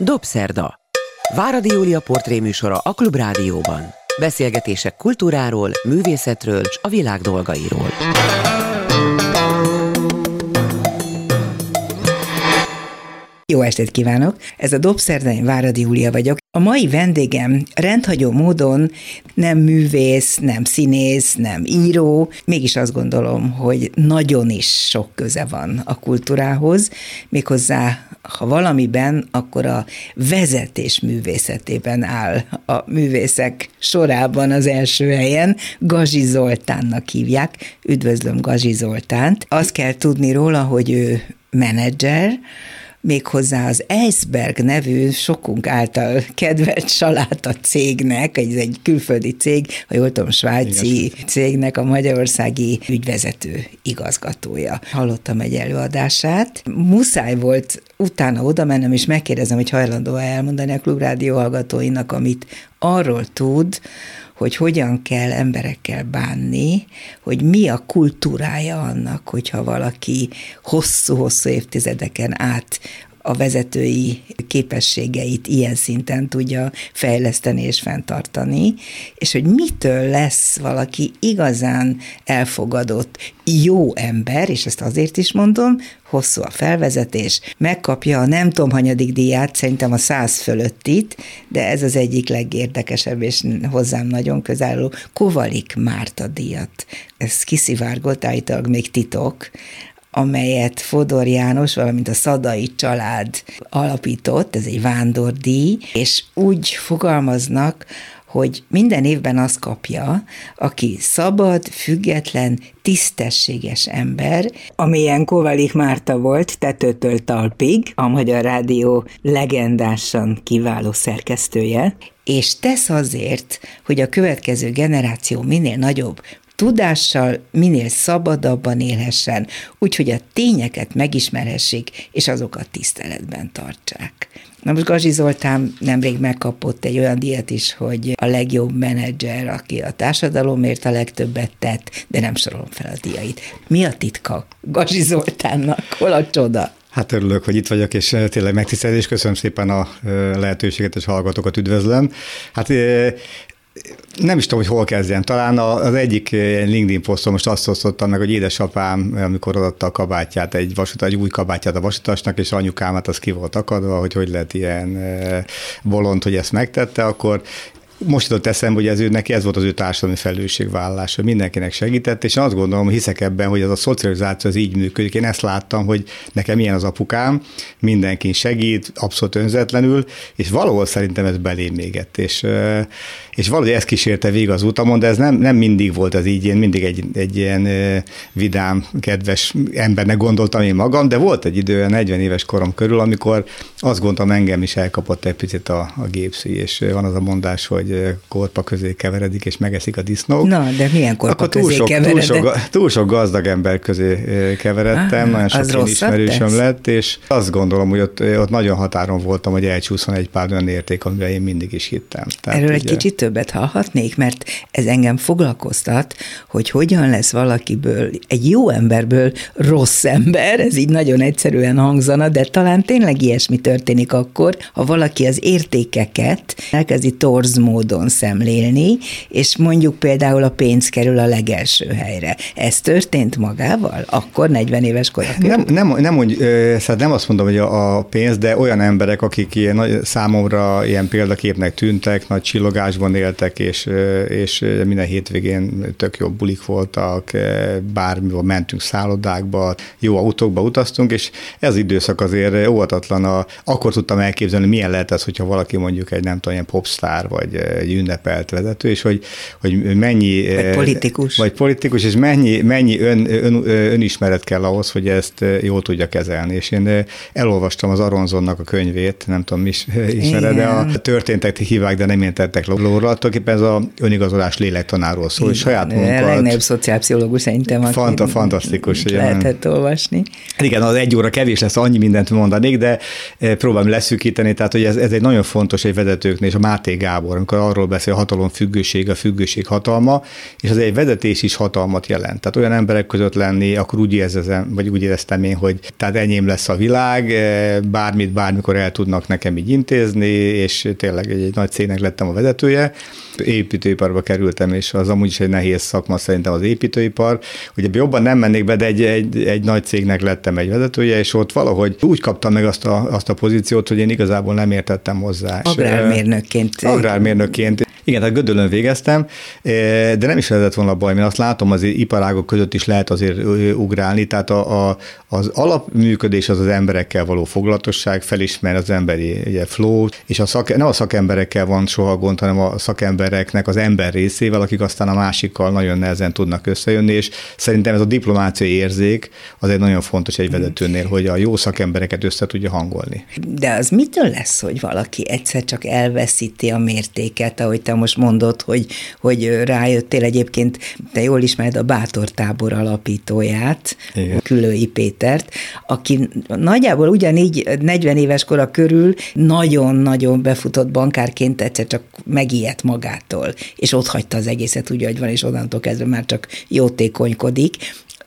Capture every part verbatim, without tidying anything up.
Dobszerda. Váradi Júlia portréműsora a Klubrádióban. Beszélgetések kultúráról, művészetről és a világ dolgairól. Jó estét kívánok! Ez a Dobszerda, én Váradi Júlia vagyok. A mai vendégem rendhagyó módon nem művész, nem színész, nem író, mégis azt gondolom, hogy nagyon is sok köze van a kultúrához, méghozzá, ha valamiben, akkor a vezetés művészetében áll a művészek sorában az első helyen. Gazsi Zoltánnak hívják. Üdvözlöm Gazsi Zoltánt. Azt kell tudni róla, hogy ő menedzser, méghozzá az Eisberg nevű sokunk által kedvelt saláta cégnek, ez egy külföldi cég, ha jól tudom, svájci Igaz. cégnek a magyarországi ügyvezető igazgatója. Hallottam egy előadását. Muszáj volt utána oda mennem, és megkérdezem, hogy hajlandó-e elmondani a Klubrádió hallgatóinak, amit arról tud, hogy hogyan kell emberekkel bánni, hogy mi a kultúrája annak, hogyha valaki hosszú-hosszú évtizedeken át a vezetői képességeit ilyen szinten tudja fejleszteni és fenntartani, és hogy mitől lesz valaki igazán elfogadott jó ember, és ezt azért is mondom, hosszú a felvezetés, megkapja a nem tudom hanyadik díját, szerintem a száz fölöttit, de ez az egyik legérdekesebb, és hozzám nagyon közel álló Kovalik Márta díjat. Ez kiszivárgott, állítólag még titok, amelyet Fodor János, valamint a Szadai család alapított, ez egy vándordíj, és úgy fogalmaznak, hogy minden évben azt kapja, aki szabad, független, tisztességes ember, amilyen Kovalik Márta volt tetőtől talpig, a Magyar Rádió legendásan kiváló szerkesztője, és tesz azért, hogy a következő generáció minél nagyobb tudással minél szabadabban élhessen, úgyhogy a tényeket megismerhessék, és azokat tiszteletben tartsák. Na most Gazsi Zoltán nemrég megkapott egy olyan díjat is, hogy a legjobb menedzser, aki a társadalomért a legtöbbet tett, de nem sorolom fel a díjait. Mi a titka Gazsi Zoltánnak? Hol a csoda? Hát örülök, hogy itt vagyok, és tényleg megtisztelés. Köszönöm szépen a lehetőséget, és hallgatókat üdvözlöm. Hát nem is tudom, hogy hol kezdjem. Talán az egyik LinkedIn poszton most azt osztottam meg, hogy édesapám, amikor odaadta a kabátját, egy, vasut, egy új kabátját a vasutasnak, és anyukámat az ki volt akadva, hogy hogy lehet ilyen bolond, hogy ezt megtette, akkor most jutott eszembe, hogy ez ő, neki ez volt az ő társadalmi felelősségvállalás, hogy mindenkinek segített, és én azt gondolom, hiszek ebben, hogy ez a szocializáció az így működik. Én ezt láttam, hogy nekem ilyen az apukám, mindenkin segít, abszolút önzetlenül, és valahol szerintem ez belém égett, és, és valahogy ez kísérte végig az utamon, de ez nem, nem mindig volt az így, én mindig egy, egy ilyen vidám, kedves embernek gondoltam én magam, de volt egy idő, negyven éves korom körül, amikor azt gondoltam, engem is elkapott egy picit a, a gépszi, és van az a mondás, hogy hogy korpa közé keveredik, és megeszik a disznók. Na, de milyen korpa akkor közé keveredett? Túl sok, túl sok gazdag ember közé keveredtem, ah, nagyon sok ismerősöm lett, és azt gondolom, hogy ott, ott nagyon határon voltam, hogy elcsúszom egy pár olyan érték, amire én mindig is hittem. Tehát erről ugye... egy kicsit többet hallhatnék, mert ez engem foglalkoztat, hogy hogyan lesz valakiből, egy jó emberből rossz ember, ez így nagyon egyszerűen hangzana, de talán tényleg ilyesmi történik akkor, ha valaki az értékeket elkezdi torz módon szemlélni, és mondjuk például a pénz kerül a legelső helyre. Ez történt magával? Akkor negyven éves korra nem, nem, nem, mondj, nem azt mondom, hogy a pénz, de olyan emberek, akik ilyen, számomra ilyen példaképnek tűntek, nagy csillogásban éltek, és, és minden hétvégén tök jó bulik voltak, bármilyen mentünk szállodákba, jó autókba utaztunk, és ez időszak azért óvatatlan. A, akkor tudtam elképzelni, milyen lehet ez, hogyha valaki mondjuk egy nem tudom, ilyen popstar, vagy egy ünnepelt vezető, és hogy, hogy mennyi... Vagy politikus. Vagy politikus, és mennyi, mennyi ön, ön, önismeret kell ahhoz, hogy ezt jól tudja kezelni. És én elolvastam az Aronsonnak a könyvét, nem tudom, mi is ismered, de a történtek hívák, de nem értettek lóról. Tulajdonképpen ez az önigazolás lélektanáról szól, és saját munkat... A legnagyobb szociálpszichológus szerintem, fanta, fantasztikus, lehetett olvasni. Igen, az egy óra kevés lesz, annyi mindent mondanék, de próbálom leszűkíteni, tehát hogy ez, ez egy nagyon fontos egy vezetőknél, és a Máté Gábor, amikor akkor arról beszél, a hatalom függőség, a függőség hatalma, és az egy vezetés is hatalmat jelent. Tehát olyan emberek között lenni, akkor úgy érzem, vagy úgy éreztem én, hogy tehát enyém lesz a világ, bármit, bármikor el tudnak nekem így intézni, és tényleg egy nagy cégnek lettem a vezetője. Építőiparba kerültem, és az amúgy is egy nehéz szakma szerintem az építőipar. Ugye jobban nem mennék be, de egy, egy, egy nagy cégnek lettem egy vezetője, és ott valahogy úgy kaptam meg azt a, azt a pozíciót, hogy én igazából nem értettem hozzá. Agrármérnökként. Agrármérnökként. Igen, tehát Gödöllön végeztem, de nem is lehetett volna baj, mert azt látom, az iparágok között is lehet azért ugrálni, tehát a, a, az alapműködés az az emberekkel való foglalatosság, felismer az emberi ugye, flow, és a szak, nem a szakemberekkel van soha gond, hanem a szakembereknek az ember részével, akik aztán a másikkal nagyon nehezen tudnak összejönni, és szerintem ez a diplomáciai érzék az egy nagyon fontos egy vezetőnél, hogy a jó szakembereket össze tudja hangolni. De az mitől lesz, hogy valaki egyszer csak elveszíti a mértéket, ahogy te most mondod, hogy, hogy rájöttél egyébként, te jól ismered a Bátortábor alapítóját, igen. Külői Pétert, aki nagyjából ugyanígy negyven éves kora körül nagyon-nagyon befutott bankárként egyszer csak megijedt magától, és ott hagyta az egészet úgy, hogy van, és onnantól kezdve már csak jótékonykodik.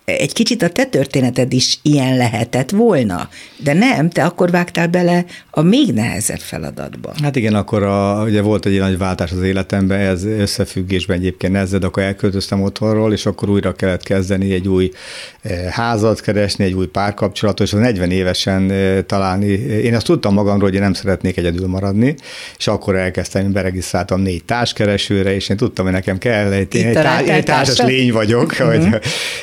Egy kicsit a te történeted is ilyen lehetett volna, de nem, te akkor vágtál bele a még nehezebb feladatba. Hát igen, akkor a, ugye volt egy nagy váltás az életemben, ez összefüggésben egyébként nehezed, akkor elköltöztem otthonról, és akkor újra kellett kezdeni egy új házat keresni, egy új párkapcsolatot, és az negyven évesen találni. Én azt tudtam magamról, hogy én nem szeretnék egyedül maradni, és akkor elkezdtem, beregisztráltam négy társkeresőre, és én tudtam, hogy nekem kell, egy, én egy, tá- egy társas lény vagyok, vagy,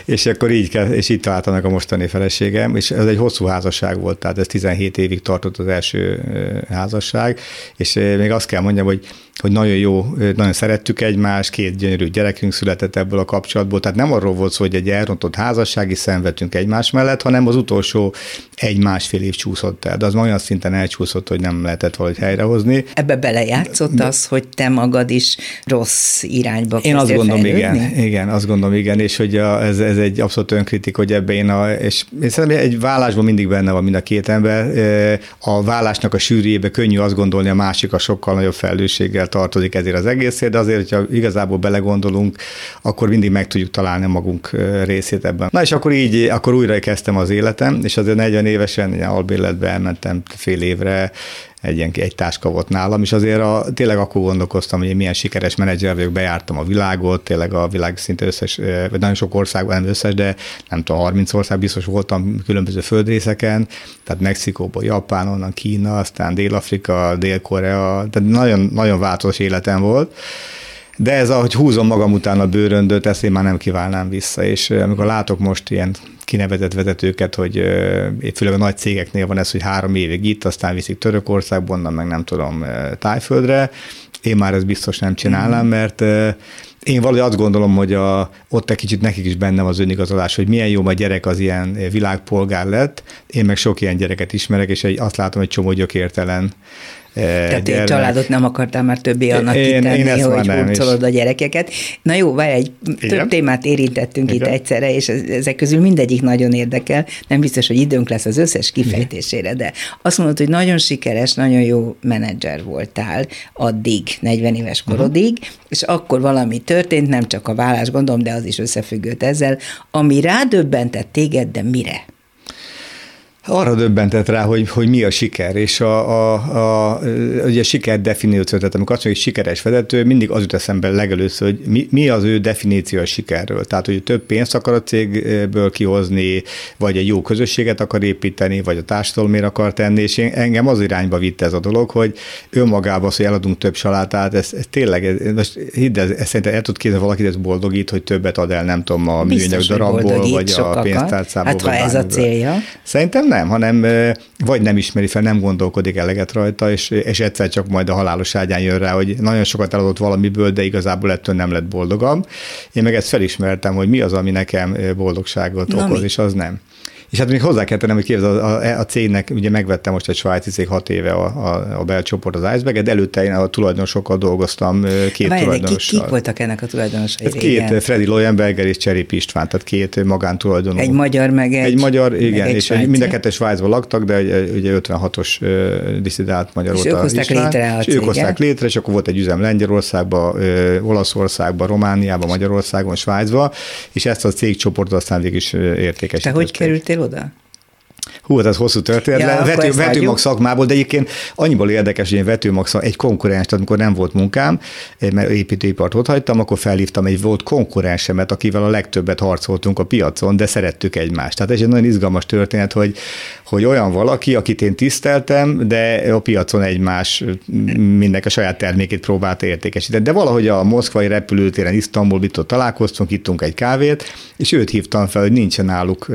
és akkor így kell, és itt találtam meg a mostani feleségem, és ez egy hosszú házasság volt, tehát ez tizenhét évig tartott az első házasság, és még azt kell mondjam, hogy hogy nagyon jó, nagyon szerettük egymást, két gyönyörű gyerekünk született ebből a kapcsolatból, tehát nem arról volt szó, hogy egy elrontott házasság, és szenvedtünk egymás mellett, hanem az utolsó egy-másfél év csúszott el, de az olyan szinten elcsúszott, hogy nem lehetett valahogy helyrehozni. Ebbe belejátszott de, az, hogy te magad is rossz irányba kezdtél fejlődni? Én azt gondolom, igen, igen, azt gondolom, igen, és hogy a, ez, ez egy abszolút önkritik, hogy ebbe én a, és én szerintem egy vállásban mindig benne van mind a két ember, a vállásnak a sűrűjébe könnyű azt gondolni, a másik a sokkal nagyobb felelősséggel tartozik ezért az egészért, de azért, hogyha igazából belegondolunk, akkor mindig meg tudjuk találni magunk részét ebben. Na és akkor így, akkor újra kezdtem az életem, és azért negyven évesen ilyen albérletbe elmentem fél évre, egy, ilyen, egy táska volt nálam, és azért a, tényleg akkor gondolkoztam, hogy én milyen sikeres menedzser vagyok, bejártam a világot, tényleg a világ szinte összes, vagy nagyon sok országban, nem összes, de nem tudom, harminc ország biztos voltam különböző földrészeken, tehát Mexikóból, Japán, onnan Kína, aztán Dél-Afrika, Dél-Korea, tehát nagyon, nagyon változatos életem volt. De ez, ahogy húzom magam után a bőröndöt, ezt én már nem kívánám vissza, és amikor látok most ilyen kinevezett vezetőket, hogy főleg a nagy cégeknél van ez, hogy három évig itt, aztán viszik Törökországba, onnan meg nem tudom, Tájföldre, én már ezt biztos nem csinálnám, mert én valahogy azt gondolom, hogy a, ott egy kicsit nekik is bennem az önigazolás, hogy milyen jó, a gyerek az ilyen világpolgár lett, én meg sok ilyen gyereket ismerek, és azt látom, hogy csomó gyökértelen. Tehát egy családot nem akartál már többé annak kitenni, hogy hurcolod a gyerekeket. Na jó, várj, egy igen. Több témát érintettünk igen. Itt egyszerre, és ezek közül mindegyik nagyon érdekel. Nem biztos, hogy időnk lesz az összes kifejtésére, de azt mondod, hogy nagyon sikeres, nagyon jó menedzser voltál addig, negyven éves korodig, uh-huh. És akkor valami történt, nem csak a vállás gondolom, de az is összefüggött ezzel, ami rádöbbentett téged, de mire? Arra döbbentett rá, hogy, hogy mi a siker, és a, a, a, ugye a siker definíció, tehát amikor azt mondja, hogy sikeres vezető, mindig az jut eszembe legelőször, hogy mi, mi az ő definíció a sikerről. Tehát, hogy több pénzt akar a cégből kihozni, vagy egy jó közösséget akar építeni, vagy a társadalomért akar tenni, és én, engem az irányba vitte ez a dolog, hogy önmagában az, hogy eladunk több salátát, ez, ez tényleg, ez, most hidd, ez, ez szerintem el tud képzelni valakit, ez boldogít, hogy többet ad el, nem tudom, a műanyag darabból, vagy a pénztárcából. Hát, ha ez a célja. Szerintem nem. Nem, hanem vagy nem ismeri fel, nem gondolkodik eleget rajta, és, és egyszer csak majd a halálos ágyán jön rá, hogy nagyon sokat eladott valamiből, de igazából ettől nem lett boldogabb. Én meg ezt felismertem, hogy mi az, ami nekem boldogságot Na okoz, mi? És az nem. És hát még hozzá kell tennem, hogy képzeld, a, a cégnek, ugye megvettem most egy svájci cég hat éve a, a, a belcsoport, az Eisberget, előtte én a tulajdonosokkal dolgoztam, két Várj, tulajdonossal. Ki, kik voltak ennek a tulajdonosai régen? Két, Freddy Lojembel és Cserépi István, tehát két magántulajdonos. Egy magyar, meg egy Egy magyar, igen, egy és mind a kettő Svájcban laktak, de ugye ötvenhatos disszidált magyar volt a István. És ők hozták létre, és akkor volt egy üzem Lengyelországban, Olaszországban, Romániában, Magyarországon, Svájcban, és ezt a cégcsoportot aztán végig is értékesítették. Te hogy kerültél oda? Hú, hát az hosszú történet. Ja, vető, vetőmag szakmából, de egyébként annyiból érdekes, hogy én vetőmag szakmából, egy konkurens, tehát amikor nem volt munkám, mert építőipart ott hagytam, akkor felhívtam egy volt konkurensemet, akivel a legtöbbet harcoltunk a piacon, de szerettük egymást. Tehát ez egy nagyon izgalmas történet, hogy, hogy olyan valaki, akit én tiszteltem, de a piacon egymás mindenki a saját termékét próbált értékesíteni. De valahogy a moszkvai repülőtéren Isztambul itt találkoztunk, ittunk egy kávét, és őt hívtam fel, hogy nincsen náluk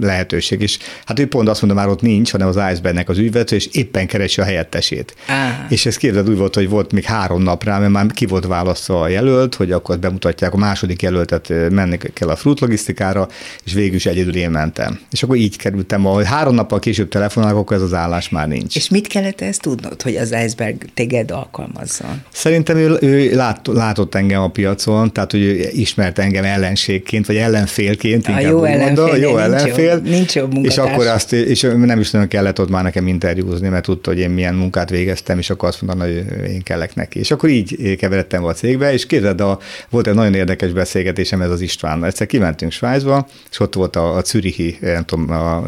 lehetőség. És hát ő pont azt mondta, már ott nincs, hanem az Eisbergnek az ügyvezető, és éppen keresi a helyettesét. Á. És ez képzeld úgy volt, hogy volt még három nap rá, mert már ki volt választva a jelölt, hogy akkor bemutatják a második jelöltet, menni kell a Fruit logisztikára, és végül is egyedül én mentem. És akkor így kerültem, ahogy három nappal később telefonálok, akkor ez az állás már nincs. És mit kellett ezt tudnod, hogy az Eisberg téged alkalmazzon? Szerintem ő, ő lát, látott engem a piacon, tehát hogy ő ismert engem ellenségként, vagy ellenfélként. A jó ellenfél, a jó ellenfél. Nincs jobb. És akkor azt, és nem is nagyon kellett ott már nekem interjúzni, mert tudta, hogy én milyen munkát végeztem, és akkor azt mondaná, hogy én kellek neki. És akkor így keveredtem a cégbe, és képzeld, a, volt egy nagyon érdekes beszélgetésem ez az Istvánnal. Egyszer kimentünk Svájcba, és ott volt a, a Zürichi, nem tudom, a, a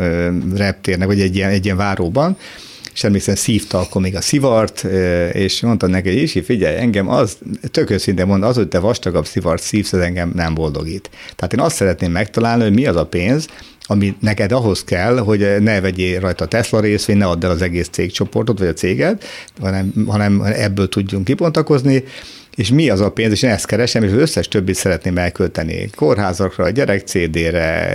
reptérnek, vagy egy ilyen, egy ilyen váróban, és emlékszem, szívta akkor még a szivart, és mondtam neki, hogy Isi, figyelj, engem az, tök őszintén mond, az, hogy te vastagabb szivart szívsz, az engem nem boldogít. Tehát én azt szeretném megtalálni, hogy mi az a pénz, ami neked ahhoz kell, hogy ne vegyél rajta Tesla részvény, ne add el az egész cégcsoportot, vagy a céget, hanem, hanem ebből tudjunk kipontakozni, és mi az a pénz, és én ezt keresem, és az összes többit szeretném elkölteni. Kórházakra, gyerek cé dére,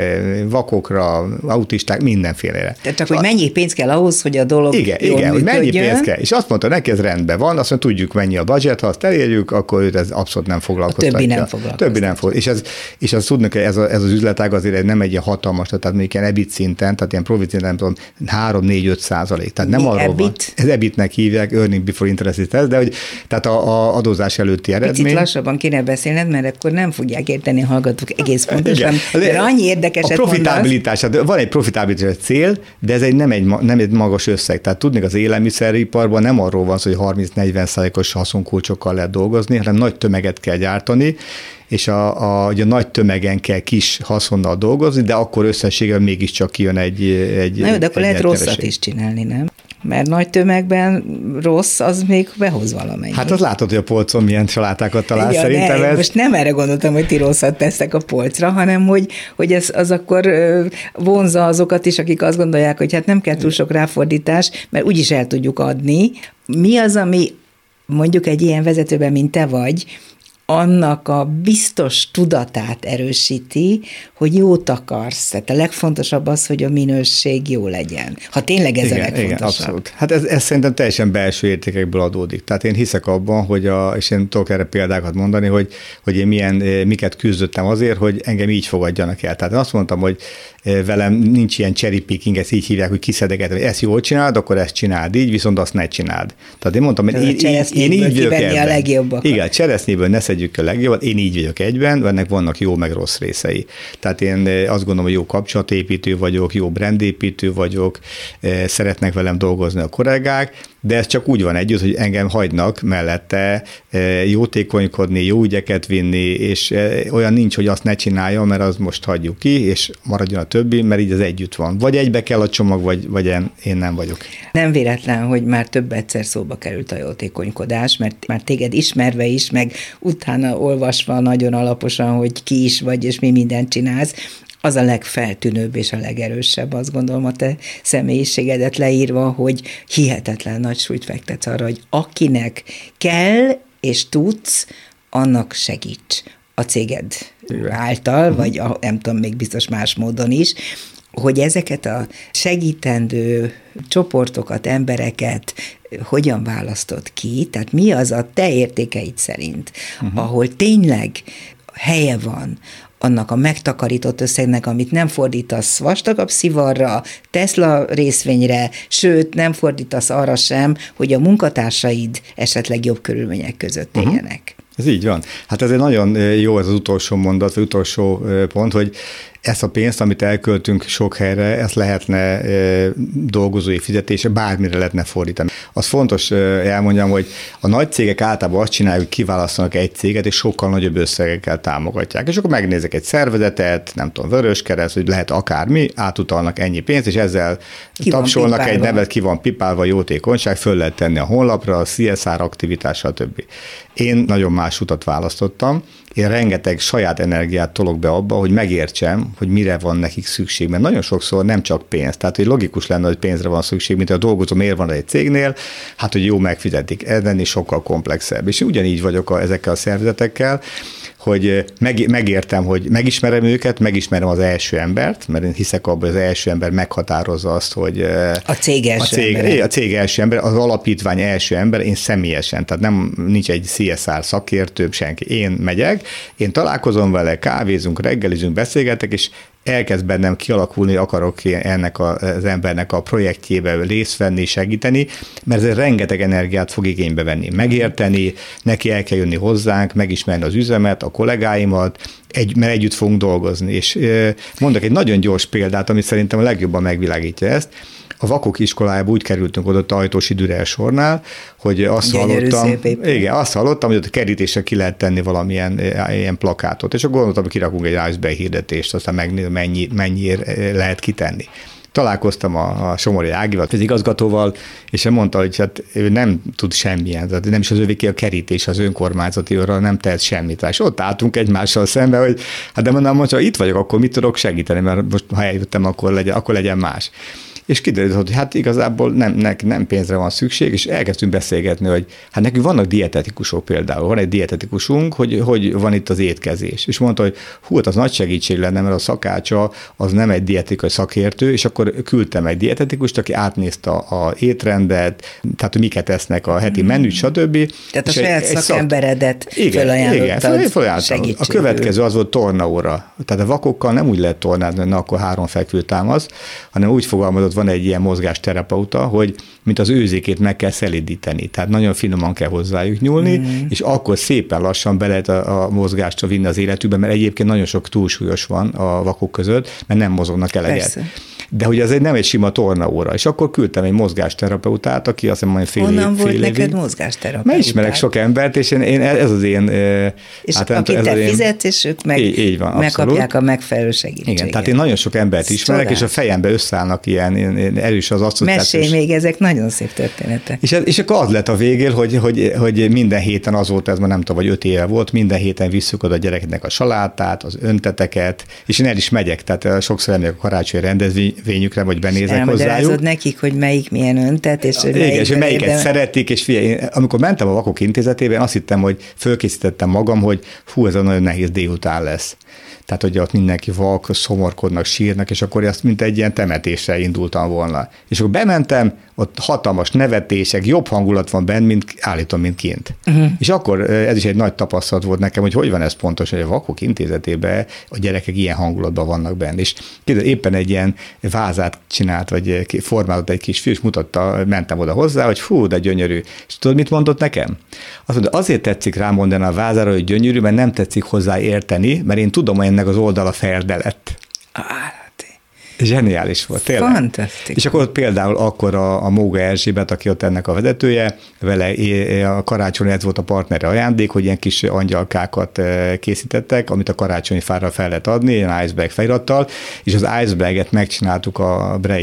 vakokra, autisták, mindenfélére. Tehát csak, hogy mennyi pénz kell ahhoz, hogy a dolog igen, jól igen, működjön. Mennyi pénz kell. És azt mondta, neki ez rendben van, azt mondta, tudjuk mennyi a budget, ha azt elérjük, akkor őt ez abszolút nem foglalkoztatja. A többi nem foglalkoztatja. Többi nem foglalkoztatja. És, ez, és azt tudnak, hogy ez, a, ez az üzletág azért nem egy ilyen hatalmas, tehát mondjuk ilyen ebit szinten, tehát ilyen profit szinten, nem tudom, három négy öt százalék. Tehát nem mi arról van. Ez ebitnek hívják, earning before interest, de hogy tehát a, a adózás előtt picit lassabban kéne beszélned, mert akkor nem fogják érteni a hallgatók egész pontosan. De annyi érdekeset mondasz. A profitabilitás, mondasz. Van egy profitabilitás cél, de ez egy, nem, egy, nem egy magas összeg. Tehát tudnék, az élelmiszeriparban nem arról van szó, hogy harminc-negyven százalékos haszonkulcsokkal lehet dolgozni, hanem nagy tömeget kell gyártani, és a, a, ugye a nagy tömegen kell kis haszonnal dolgozni, de akkor összességében mégiscsak kijön egy... egy Na jó, de akkor lehet rosszat kereség. Is csinálni, nem? Mert nagy tömegben rossz, az még behoz valamennyit. Hát azt látod, hogy a polcon milyen salátákat találsz, ja, szerintem ne, ez... Most nem erre gondoltam, hogy ti rosszat tesztek a polcra, hanem hogy, hogy ez, az akkor vonzza azokat is, akik azt gondolják, hogy hát nem kell túl sok ráfordítás, mert úgyis el tudjuk adni. Mi az, ami mondjuk egy ilyen vezetőben, mint te vagy, annak a biztos tudatát erősíti, hogy jót akarsz. Tehát a legfontosabb az, hogy a minőség jó legyen. Ha tényleg ez igen, a legfontosabb. Igen, abszolút. Hát ez, ez szerintem teljesen belső értékekből adódik. Tehát én hiszek abban, hogy a, és én tudok erre példákat mondani, hogy, hogy én milyen, miket küzdöttem azért, hogy engem így fogadjanak el. Tehát én azt mondtam, hogy velem nincs ilyen cherry picking, ezt így hívják, hogy kiszedegetem, hogy ezt jól csináld, akkor ezt csináld így, viszont azt ne csináld. Tehát én mondtam, hogy én, én, én így jövök ebben. Igen, cseresznyéből ne szedjük a legjobbat, én így vagyok egyben, ennek vannak jó meg rossz részei. Tehát én azt gondolom, hogy jó kapcsolatépítő vagyok, jó brandépítő vagyok, szeretnek velem dolgozni a kollégák, de ez csak úgy van együtt, hogy engem hagynak mellette jótékonykodni, jó ügyeket vinni, és olyan nincs, hogy azt ne csinálja, mert azt most hagyjuk ki, és maradjon a többi, mert így az együtt van. Vagy egybe kell a csomag, vagy, vagy én nem vagyok. Nem véletlen, hogy már több egyszer szóba került a jótékonykodás, mert már téged ismerve is, meg utána olvasva nagyon alaposan, hogy ki is vagy, és mi mindent csinálsz, az a legfeltűnőbb és a legerősebb, azt gondolom, a te személyiségedet leírva, hogy hihetetlen nagy súlyt fektetsz arra, hogy akinek kell és tudsz, annak segíts a céged által, vagy a, nem tudom, még biztos más módon is, hogy ezeket a segítendő csoportokat, embereket hogyan választod ki, tehát mi az a te értékeid szerint, uh-huh. ahol tényleg helye van annak a megtakarított összegnek, amit nem fordítasz vastagabb szivarra, Tesla részvényre, sőt, nem fordítasz arra sem, hogy a munkatársaid esetleg jobb körülmények között éljenek. Uh-huh. Ez így van. Hát ez egy nagyon jó ez az utolsó mondat, vagy utolsó pont, hogy ezt a pénzt, amit elköltünk sok helyre, ezt lehetne dolgozói fizetése, bármire lehetne fordítani. Az fontos elmondjam, hogy a nagy cégek általában azt csinálják, hogy kiválasztanak egy céget, és sokkal nagyobb összegekkel támogatják. És akkor megnézek egy szervezetet, nem tudom, Vöröskereszt, hogy lehet akármi, átutalnak ennyi pénzt, és ezzel ki tapsolnak egy nevet, ki van pipálva, jótékonyság, föl lehet tenni a honlapra, a cé es er aktivitás, stb. Én nagyon más utat választottam. Én rengeteg saját energiát tolok be abba, hogy megértsem, hogy mire van nekik szükség, mert nagyon sokszor nem csak pénz. Tehát, hogy logikus lenne, hogy pénzre van szükség, mint a dolgozó miért van egy cégnél, hát, hogy jó megfizetik. Ez lenni sokkal komplexebb. És ugyanígy vagyok a, ezekkel a szervezetekkel, hogy meg, megértem, hogy megismerem őket, megismerem az első embert, mert én hiszek abban, hogy az első ember meghatározza azt, hogy a cég első, a cég, ember. A cég első ember, az alapítvány első ember, én személyesen, tehát nem, nincs egy cé es er szakértőm, senki. Én megyek, én találkozom vele, kávézunk, reggelizünk, beszélgetek, és elkezd bennem kialakulni, akarok ennek az embernek a projektjébe részt venni, segíteni, mert ez rengeteg energiát fog igénybe venni, megérteni, neki el kell jönni hozzánk, megismerni az üzemet, a kollégáimat, egy, mert együtt fogunk dolgozni. És mondok egy nagyon gyors példát, ami szerintem a legjobban megvilágítja ezt. A vakok iskolájába úgy kerültünk oda a Ajtósi Dürel sornál, hogy azt hallottam, igen, azt hallottam, hogy ott a kerítésre ki lehet tenni valamilyen ilyen plakátot, és akkor gondoltam, hogy kirakunk egy Eisberg hirdetést, aztán megnézem, mennyi, mennyiért lehet kitenni. Találkoztam a, a Somori Ágival, az igazgatóval, és mondta, hogy hát ő nem tud semmilyen, tehát nem is az övéké a kerítés, az önkormányzati őrről nem tehet semmit. És ott álltunk egymással szembe, hogy hát de mondanám, hogy ha itt vagyok, akkor mit tudok segíteni, mert most ha eljöttem, akkor legyen, akkor legyen más. És kiderült, hogy hát igazából nem, nem, nem pénzre van szükség, és elkezdtünk beszélgetni, hogy hát nekünk vannak dietetikusok például, van egy dietetikusunk, hogy, hogy van itt az étkezés. És mondta, hogy hú, az nagy segítség lenne, mert a szakácsa az nem egy dietetikai szakértő, és akkor küldtem egy dietetikust, aki átnézte az étrendet, tehát miket esznek a heti menüt, stb. Tehát a saját szakemberedet felajánlottad segítségül. A következő az volt tornaóra. Tehát a vakokkal nem úgy lehet tornázni, na akkor három fekvő támasz, hanem úgy fogalmazott, van egy ilyen mozgásterapeuta, hogy mint az őzékét meg kell szelídíteni. Tehát nagyon finoman kell hozzájuk nyúlni, mm. és akkor szépen lassan be lehet a, a mozgást vinni az életükbe, mert egyébként nagyon sok túlsúlyos van a vakok között, mert nem mozognak eleget. Persze. De hogy ez egy, nem egy sima tornaóra. És akkor küldtem egy mozgásterapeutát, aki azt mondja, fél Honnan év, fél volt neked mozgásterapeuta? Mert ismerek sok embert, és én, én, ez az én... És hát, akit te fizetsz, és ők meg, így, így van, megkapják a megfelelő segítséget. Igen, tehát én nagyon sok embert ismerek, és a fejembe összeállnak ilyen erős az asszociációs. Mesélj még, ezek nagyon szép történetek. És, és akkor az lett a végén, hogy, hogy, hogy minden héten az volt, ez már nem tudom, vagy öt éve volt, minden héten visszük oda a gyereknek a salátát, az önteteket, és én el is megyek, tehát sokszor elmegyek a karácsonyi rendezvényükre, vagy benézek hozzájuk. Nekik, hogy melyik milyen öntet, és hogy, igen, melyik és hogy melyiket melyik szeretik, és figyelj, én, amikor mentem a Vakok Intézetében, azt hittem, hogy fölkészítettem magam, hogy hú, ez a nagyon nehéz délután lesz. Tehát, hogy ott mindenki vak, szomorkodnak, sírnak, és akkor azt mint egy ilyen temetésre indultam volna. És akkor bementem, ott hatalmas nevetések, jobb hangulat van benn, mint állítom, mint kint. Uh-huh. És akkor ez is egy nagy tapasztalat volt nekem, hogy hogy van ez pontos, hogy a Vakok Intézetében a gyerekek ilyen hangulatban vannak benn. És éppen egy ilyen vázát csinált, vagy formált egy kis fiú, és mutatta, mentem oda hozzá, hogy hú, de gyönyörű. És tudod, mit mondott nekem? Azt mondta, azért tetszik rám mondani a vázára, hogy gyönyörű, mert nem tetszik hozzá érteni, mert én tudom, hogy ennek az oldala ferde lett. Zseniális volt, tényleg. Fantasztikus. És akkor ott például akkor a, a Móga Erzsébet, aki ott ennek a vezetője, vele a karácsony, ez volt a partnere ajándék, hogy ilyen kis angyalkákat készítettek, amit a karácsonyi fára fel lehet adni, ilyen Eisberg felirattal, és az Eisberget megcsináltuk a Bre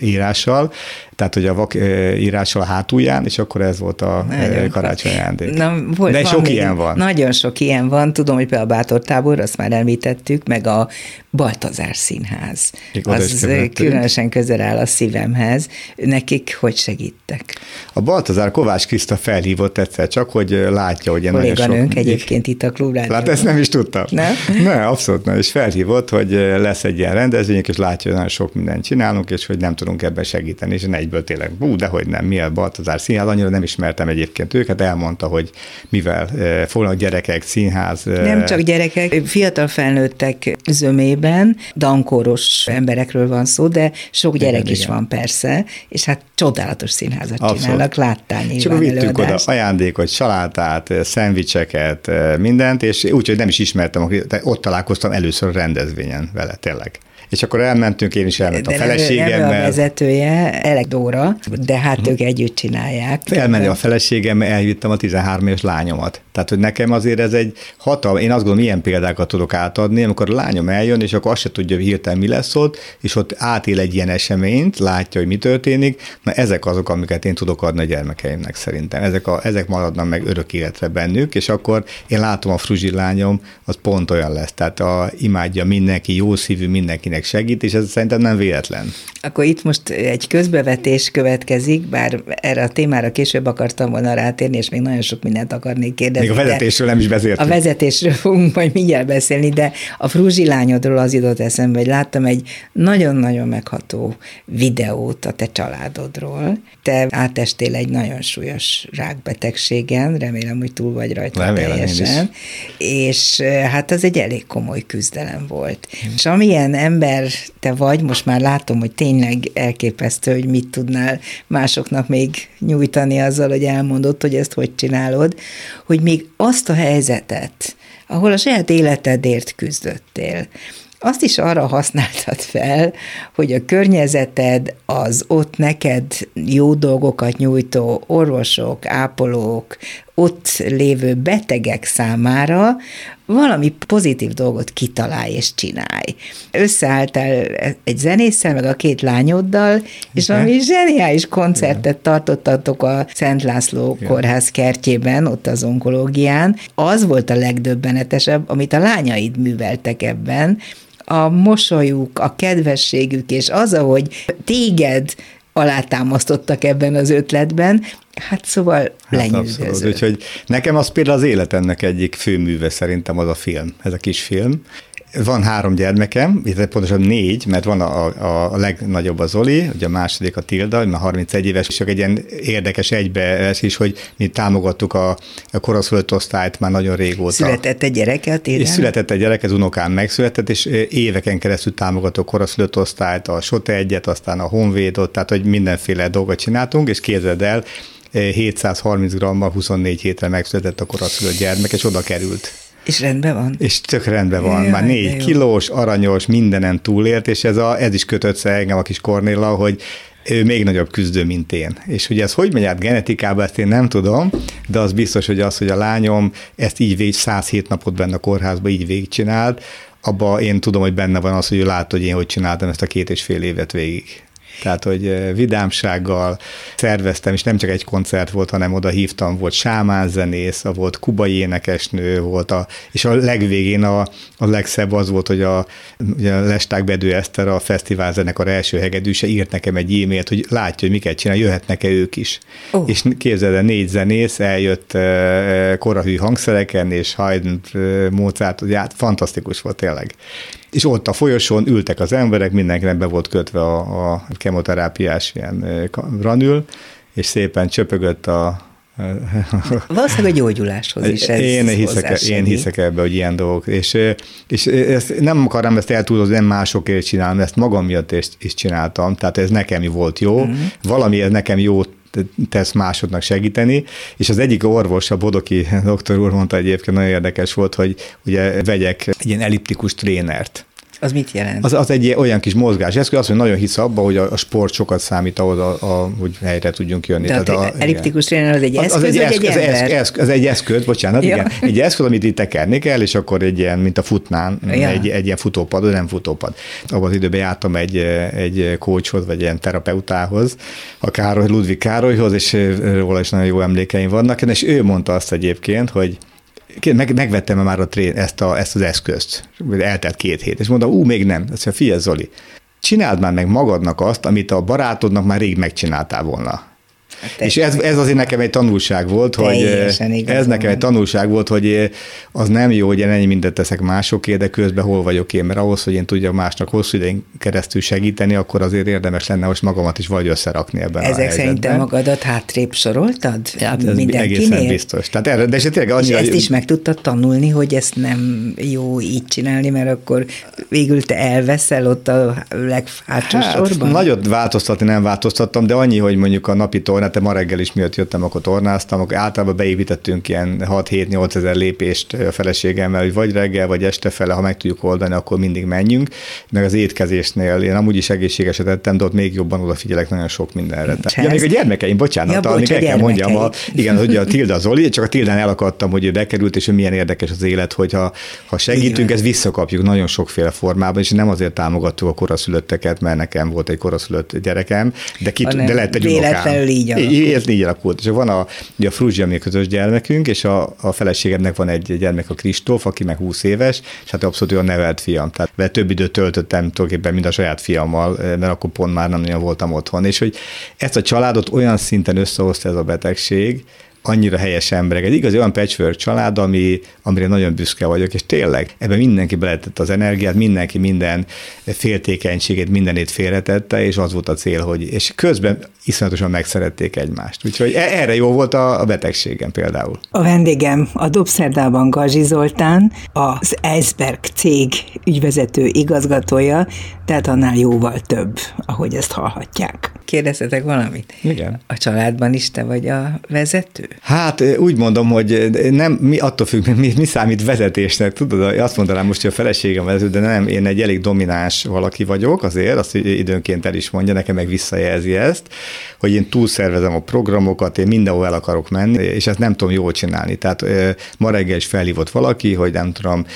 írással, tehát hogy a vak írással a hátulján, és akkor ez volt a nagyon karácsonyi ajándék. Na, volt, de sok ilyen van. Nagyon sok ilyen van. Tudom, hogy például a Bátortábor, azt már említettük, meg a Baltazár Színház. Az különösen közel áll a szívemhez. Nekik hogy segítek? A Baltazár Kovács Krista felhívott egyszer csak, hogy látja, hogy ilyen nagyon sok... Kolléganőnk egyébként itt a klubrádióban. Lát, ezt nem is tudtam. Nem? Nem, abszolút nem. És felhívott, hogy lesz egy ilyen rendezvények, és látja, hogy nagyon sok mindent csinálunk, és hogy nem tudunk ebben segíteni, és egy egyből tényleg, hú, dehogy nem, mi a Baltazár Színház, annyira nem ismertem egyébként őket, elmondta, hogy mivel foglalnak gyerekek, színház. Nem csak gyerekek, fiatal felnőttek zömében, dankoros emberekről van szó, de sok igen, gyerek igen. is van persze, és hát csodálatos színházat abszolút. Csinálnak, láttál nyilván előadást. Csak vittünk oda ajándékot, salátát, szendvicseket, mindent, és úgyhogy nem is ismertem, ott találkoztam először a rendezvényen vele, tényleg. És akkor elmentünk, én is elmentem a feleségemmel. De a vezetője, Elek Dóra, de hát ők együtt csinálják. Elmentem a feleségemmel, elvittem a tizenhárom éves lányomat. Tehát, hogy nekem azért ez egy hatalmas, én azt gondolom, ilyen példákat tudok átadni, amikor a lányom eljön, és akkor azt se tudja, hogy hirtelen mi lesz ott, és ott átél egy ilyen eseményt, látja, hogy mi történik. Na ezek azok, amiket én tudok adni a gyermekeimnek szerintem. Ezek, a, ezek maradnak meg örök életre bennük, és akkor én látom a fruzsi lányom, az pont olyan lesz. Tehát a, imádja mindenki, jó szívű, mindenkinek segít, és ez szerintem nem véletlen. Akkor itt most egy közbevetés következik, bár erre a témára később akartam volna rátérni, és még nagyon sok mindent akarnék kérdezni. Még a vezetésről nem is beszéltünk. A vezetésről fogunk majd mindjárt beszélni, de a fruzsi lányodról az jutott eszembe, hogy láttam egy nagyon-nagyon megható videót a te családodról. Te átestél egy nagyon súlyos rákbetegségen, remélem, hogy túl vagy rajta remélem, teljesen. És hát az egy elég komoly küzdelem volt. Mm. És amilyen ember te vagy, most már látom, hogy tényleg elképesztő, hogy mit tudnál másoknak még nyújtani azzal, hogy elmondod, hogy ezt hogy csinálod, hogy még azt a helyzetet, ahol a saját életedért küzdöttél, azt is arra használtad fel, hogy a környezeted, az ott neked jó dolgokat nyújtó orvosok, ápolók, ott lévő betegek számára valami pozitív dolgot kitalálj és csinálj. Összeálltál egy zenésszel, meg a két lányoddal, és de? Valami zseniális koncertet de. Tartottatok a Szent László de. Kórház kertjében, ott az onkológián. Az volt a legdöbbenetesebb, amit a lányaid műveltek ebben, a mosolyuk, a kedvességük, és az, ahogy téged alátámasztottak ebben az ötletben, hát szóval hát abszolút, úgyhogy nekem az például az életemnek egyik főműve szerintem az a film, ez a kis film. Van három gyermekem, pontosan négy, mert van a, a, a legnagyobb a Zoli, ugye a második a Tilda, már harmincegy éves, és csak egy ilyen érdekes egybees is, hogy mi támogattuk a, a koraszülött osztályt már nagyon régóta. Született egy gyereke a Tildán? És született egy gyereke, az unokám megszületett, és éveken keresztül támogattuk a koraszülött osztályt, a Sote egyet, aztán a Honvédot, tehát hogy mindenféle dolgot csináltunk, és képzeld el, hétszázharminc grammal huszonnégy hétre megszületett a koraszülött gyermek, és oda került. És rendben van? És tök rendben van. Jaj, már négy kilós, aranyos, mindenen túlélt, és ez, a, ez is kötött össze engem a kis Kornéllal, hogy ő még nagyobb küzdő, mint én. És ugye ez hogy megy át genetikába, ezt én nem tudom, de az biztos, hogy az, hogy a lányom ezt így végig százhét napot benne a kórházban így végigcsinált, abban én tudom, hogy benne van az, hogy ő látta, hogy én hogy csináltam ezt a két és fél évet végig. Tehát, hogy vidámsággal szerveztem, és nem csak egy koncert volt, hanem oda hívtam, volt sámánzenész, volt kubai énekesnő, volt a, és a legvégén a, a legszebb az volt, hogy a, a Lesták Bedő Eszter, a fesztiválzenekar első hegedűse írt nekem egy e-mailt, hogy látja, hogy miket csinál, jöhetnek-e ők is. Oh. És képzeld el, négy zenész eljött korahű hangszereken, és Haydn, Mozart, ugye, hát fantasztikus volt tényleg. És ott a folyosón ültek az emberek, mindenkinek be volt kötve a, a kemoterápiás ilyen ranül, és szépen csöpögött a... Valószínűleg a gyógyuláshoz is ez én hiszek, én hiszek ebbe, hogy ilyen dolgok. És, és ezt nem akarom ezt eltúlozni, nem másokért csinálom, ezt magam miatt is, is csináltam, tehát ez nekem volt jó, mm-hmm. valami ez nekem jó tesz másodnak segíteni, és az egyik orvos, a Bodoki doktor úr mondta egyébként, nagyon érdekes volt, hogy ugye vegyek egy ilyen elliptikus trénert. Az mit jelent? Az, az egy olyan kis mozgás. Ez azt, hogy nagyon hisz abban, hogy a, a sport sokat számít ahhoz, a, a, hogy helyre tudjunk jönni. Tehát a, a elliptikus tréner az egy eszköz, az, az egy vagy eszköz, egy ember? Ez, ez egy eszköz, bocsánat, ja. igen. Egy eszköz, amit így tekerni kell, és akkor egy ilyen, mint a futnán, ja. egy, egy ilyen futópad, nem futópad. Abban az időben jártam egy, egy coachhoz, vagy ilyen terapeutához, a Károly, Ludwig Károlyhoz, és róla is nagyon jó emlékeim vannak, és ő mondta azt egyébként, hogy Meg, megvettem már a trén, ezt, a, ezt az eszközt, eltelt két hét, és mondom, ú, még nem, azt mondja, figyelj Zoli, csináld már meg magadnak azt, amit a barátodnak már rég megcsináltál volna. Hát és ez, ez azért nekem egy tanulság volt, hogy ez nekem egy tanulság volt, hogy az nem jó, hogy én ennyi mindent teszek másokért, de közben hol vagyok én, mert ahhoz, hogy én tudjam másnak hosszú idején keresztül segíteni, akkor azért érdemes lenne most magamat is vagy összerakni ebben ezek a helyzetben. Ezek szerint te magadat hátrébb soroltad? Hát ez egészen biztos. Tehát erre, de tényleg annyi, és ezt is meg tudtad tanulni, hogy ezt nem jó így csinálni, mert akkor végül te elveszel ott a leghátsó hát, sorban? Nagyot változtatni nem változtattam, de annyi, hogy mondjuk a napi tornát, ma reggel is miatt jöttem, akkor tornáztam, akkor általában beépítettünk ilyen hat-hét-nyolc ezer lépést a feleségemmel, hogy vagy reggel, vagy este fele, ha meg tudjuk oldani, akkor mindig menjünk. Meg az étkezésnél, én amúgy is egészségeset ettem, de ott még jobban odafigyelek nagyon sok mindenre. Ja, még a gyermekeim, bocsánat, ja, bocs, el kell mondjam, a, igen, hogy a Tilda Zoli, csak a Tildán elakadtam, hogy ő bekerült, és ő milyen érdekes az élet, hogy ha, ha segítünk, ezt visszakapjuk nagyon sokféle formában, és nem azért támogattuk a koraszülötteket, mert nekem volt egy koraszülött gyerekem, de, ki, de lett egy unokám. Így alakult. Így, így alakult. És van a, a Fruzsi, ami a közös gyermekünk, és a, a feleségemnek van egy gyermek, a Kristóf, aki meg húsz éves, és hát abszolút olyan nevelt fiam. Tehát vele több időt töltöttem tulajdonképpen, mint a saját fiammal, mert akkor pont már nem nagyon voltam otthon. És hogy ezt a családot olyan szinten összehozta ez a betegség, annyira helyes emberek. Egy igazi olyan patchwork család, ami, amire nagyon büszke vagyok, és tényleg ebben mindenki beletett az energiát, mindenki minden féltékenységét, mindenét félretette, és az volt a cél, hogy és közben iszonyatosan megszerették egymást. Úgyhogy erre jó volt a, a betegségem például. A vendégem a Dobszerdában Gazsi Zoltán, az Eisberg cég ügyvezető igazgatója, tehát annál jóval több, ahogy ezt hallhatják. Kérdeztetek valamit? Igen. A családban is te vagy a vezető? Hát úgy mondom, hogy nem, mi attól függ, mi, mi számít vezetésnek, tudod, azt mondanám most, hogy a feleségem vezető, de nem, én egy elég domináns valaki vagyok azért, azt időnként el is mondja, nekem meg visszajelzi ezt, hogy én túlszervezem a programokat, én mindenhol el akarok menni, és ezt nem tudom jól csinálni. Tehát ma reggel is felhívott valaki, hogy nem tudom,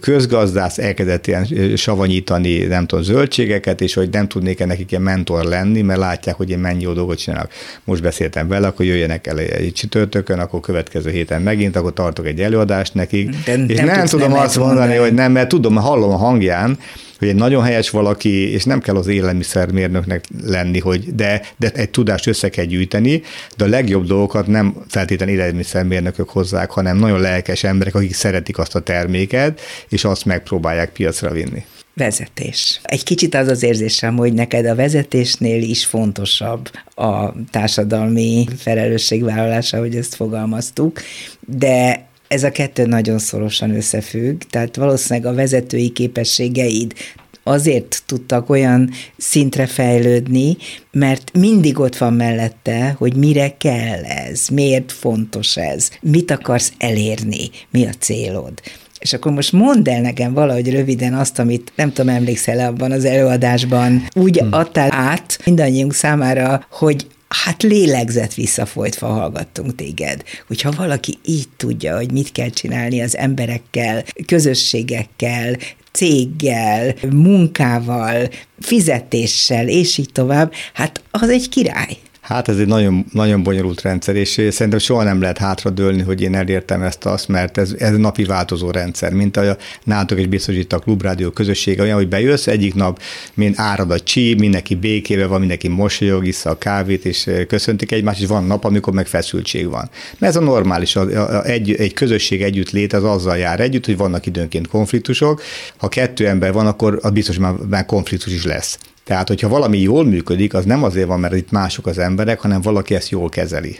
közgazdász, elkezdett ilyen savanyítani, nem tudom, zöldségeket, és hogy nem tudnék-e nekik ilyen mentor lenni, mert látják, hogy én mennyi jó dolgot csinálok. Most beszéltem vele, akkor jöjjenek el egy csütörtökön, akkor következő héten megint, akkor tartok egy előadást nekik. De és nem, nem tudom nem azt mondani, mondani, hogy nem, mert tudom, hallom a hangján, hogy egy nagyon helyes valaki, és nem kell az élelmiszermérnöknek lenni, hogy de, de egy tudást össze kell gyűjteni, de a legjobb dolgokat nem feltétlenül élelmiszermérnökök hozzák, hanem nagyon lelkes emberek, akik szeretik azt a terméket, és azt megpróbálják piacra vinni. Vezetés. Egy kicsit az az érzésem, hogy neked a vezetésnél is fontosabb a társadalmi felelősségvállalása, hogy ezt fogalmaztuk, de ez a kettő nagyon szorosan összefügg, tehát valószínűleg a vezetői képességeid azért tudtak olyan szintre fejlődni, mert mindig ott van mellette, hogy mire kell ez, miért fontos ez, mit akarsz elérni, mi a célod. És akkor most mondd el nekem valahogy röviden azt, amit nem tudom, emlékszel abban az előadásban, úgy hmm. adtál át mindannyiunk számára, hogy hát lélegzett visszafolytva hallgattunk téged. Hogyha valaki így tudja, hogy mit kell csinálni az emberekkel, közösségekkel, céggel, munkával, fizetéssel, és így tovább, hát az egy király. Hát ez egy nagyon, nagyon bonyolult rendszer, és szerintem soha nem lehet hátradőlni, hogy én elértem ezt azt, mert ez, ez napi változó rendszer, mint a nálatok is biztos itt a Klubrádió közössége olyan, hogy bejössz egyik nap, mint árad a csíp, mindenki békében van, mindenki mosolyog, issza a kávét, és köszöntik egymást, és van nap, amikor meg feszültség van. Mert ez a normális, a, a, egy, egy közösség együtt lét, az azzal jár együtt, hogy vannak időnként konfliktusok, ha kettő ember van, akkor az biztos már, már konfliktus is lesz. Tehát, hogyha valami jól működik, az nem azért van, mert itt mások az emberek, hanem valaki ezt jól kezeli.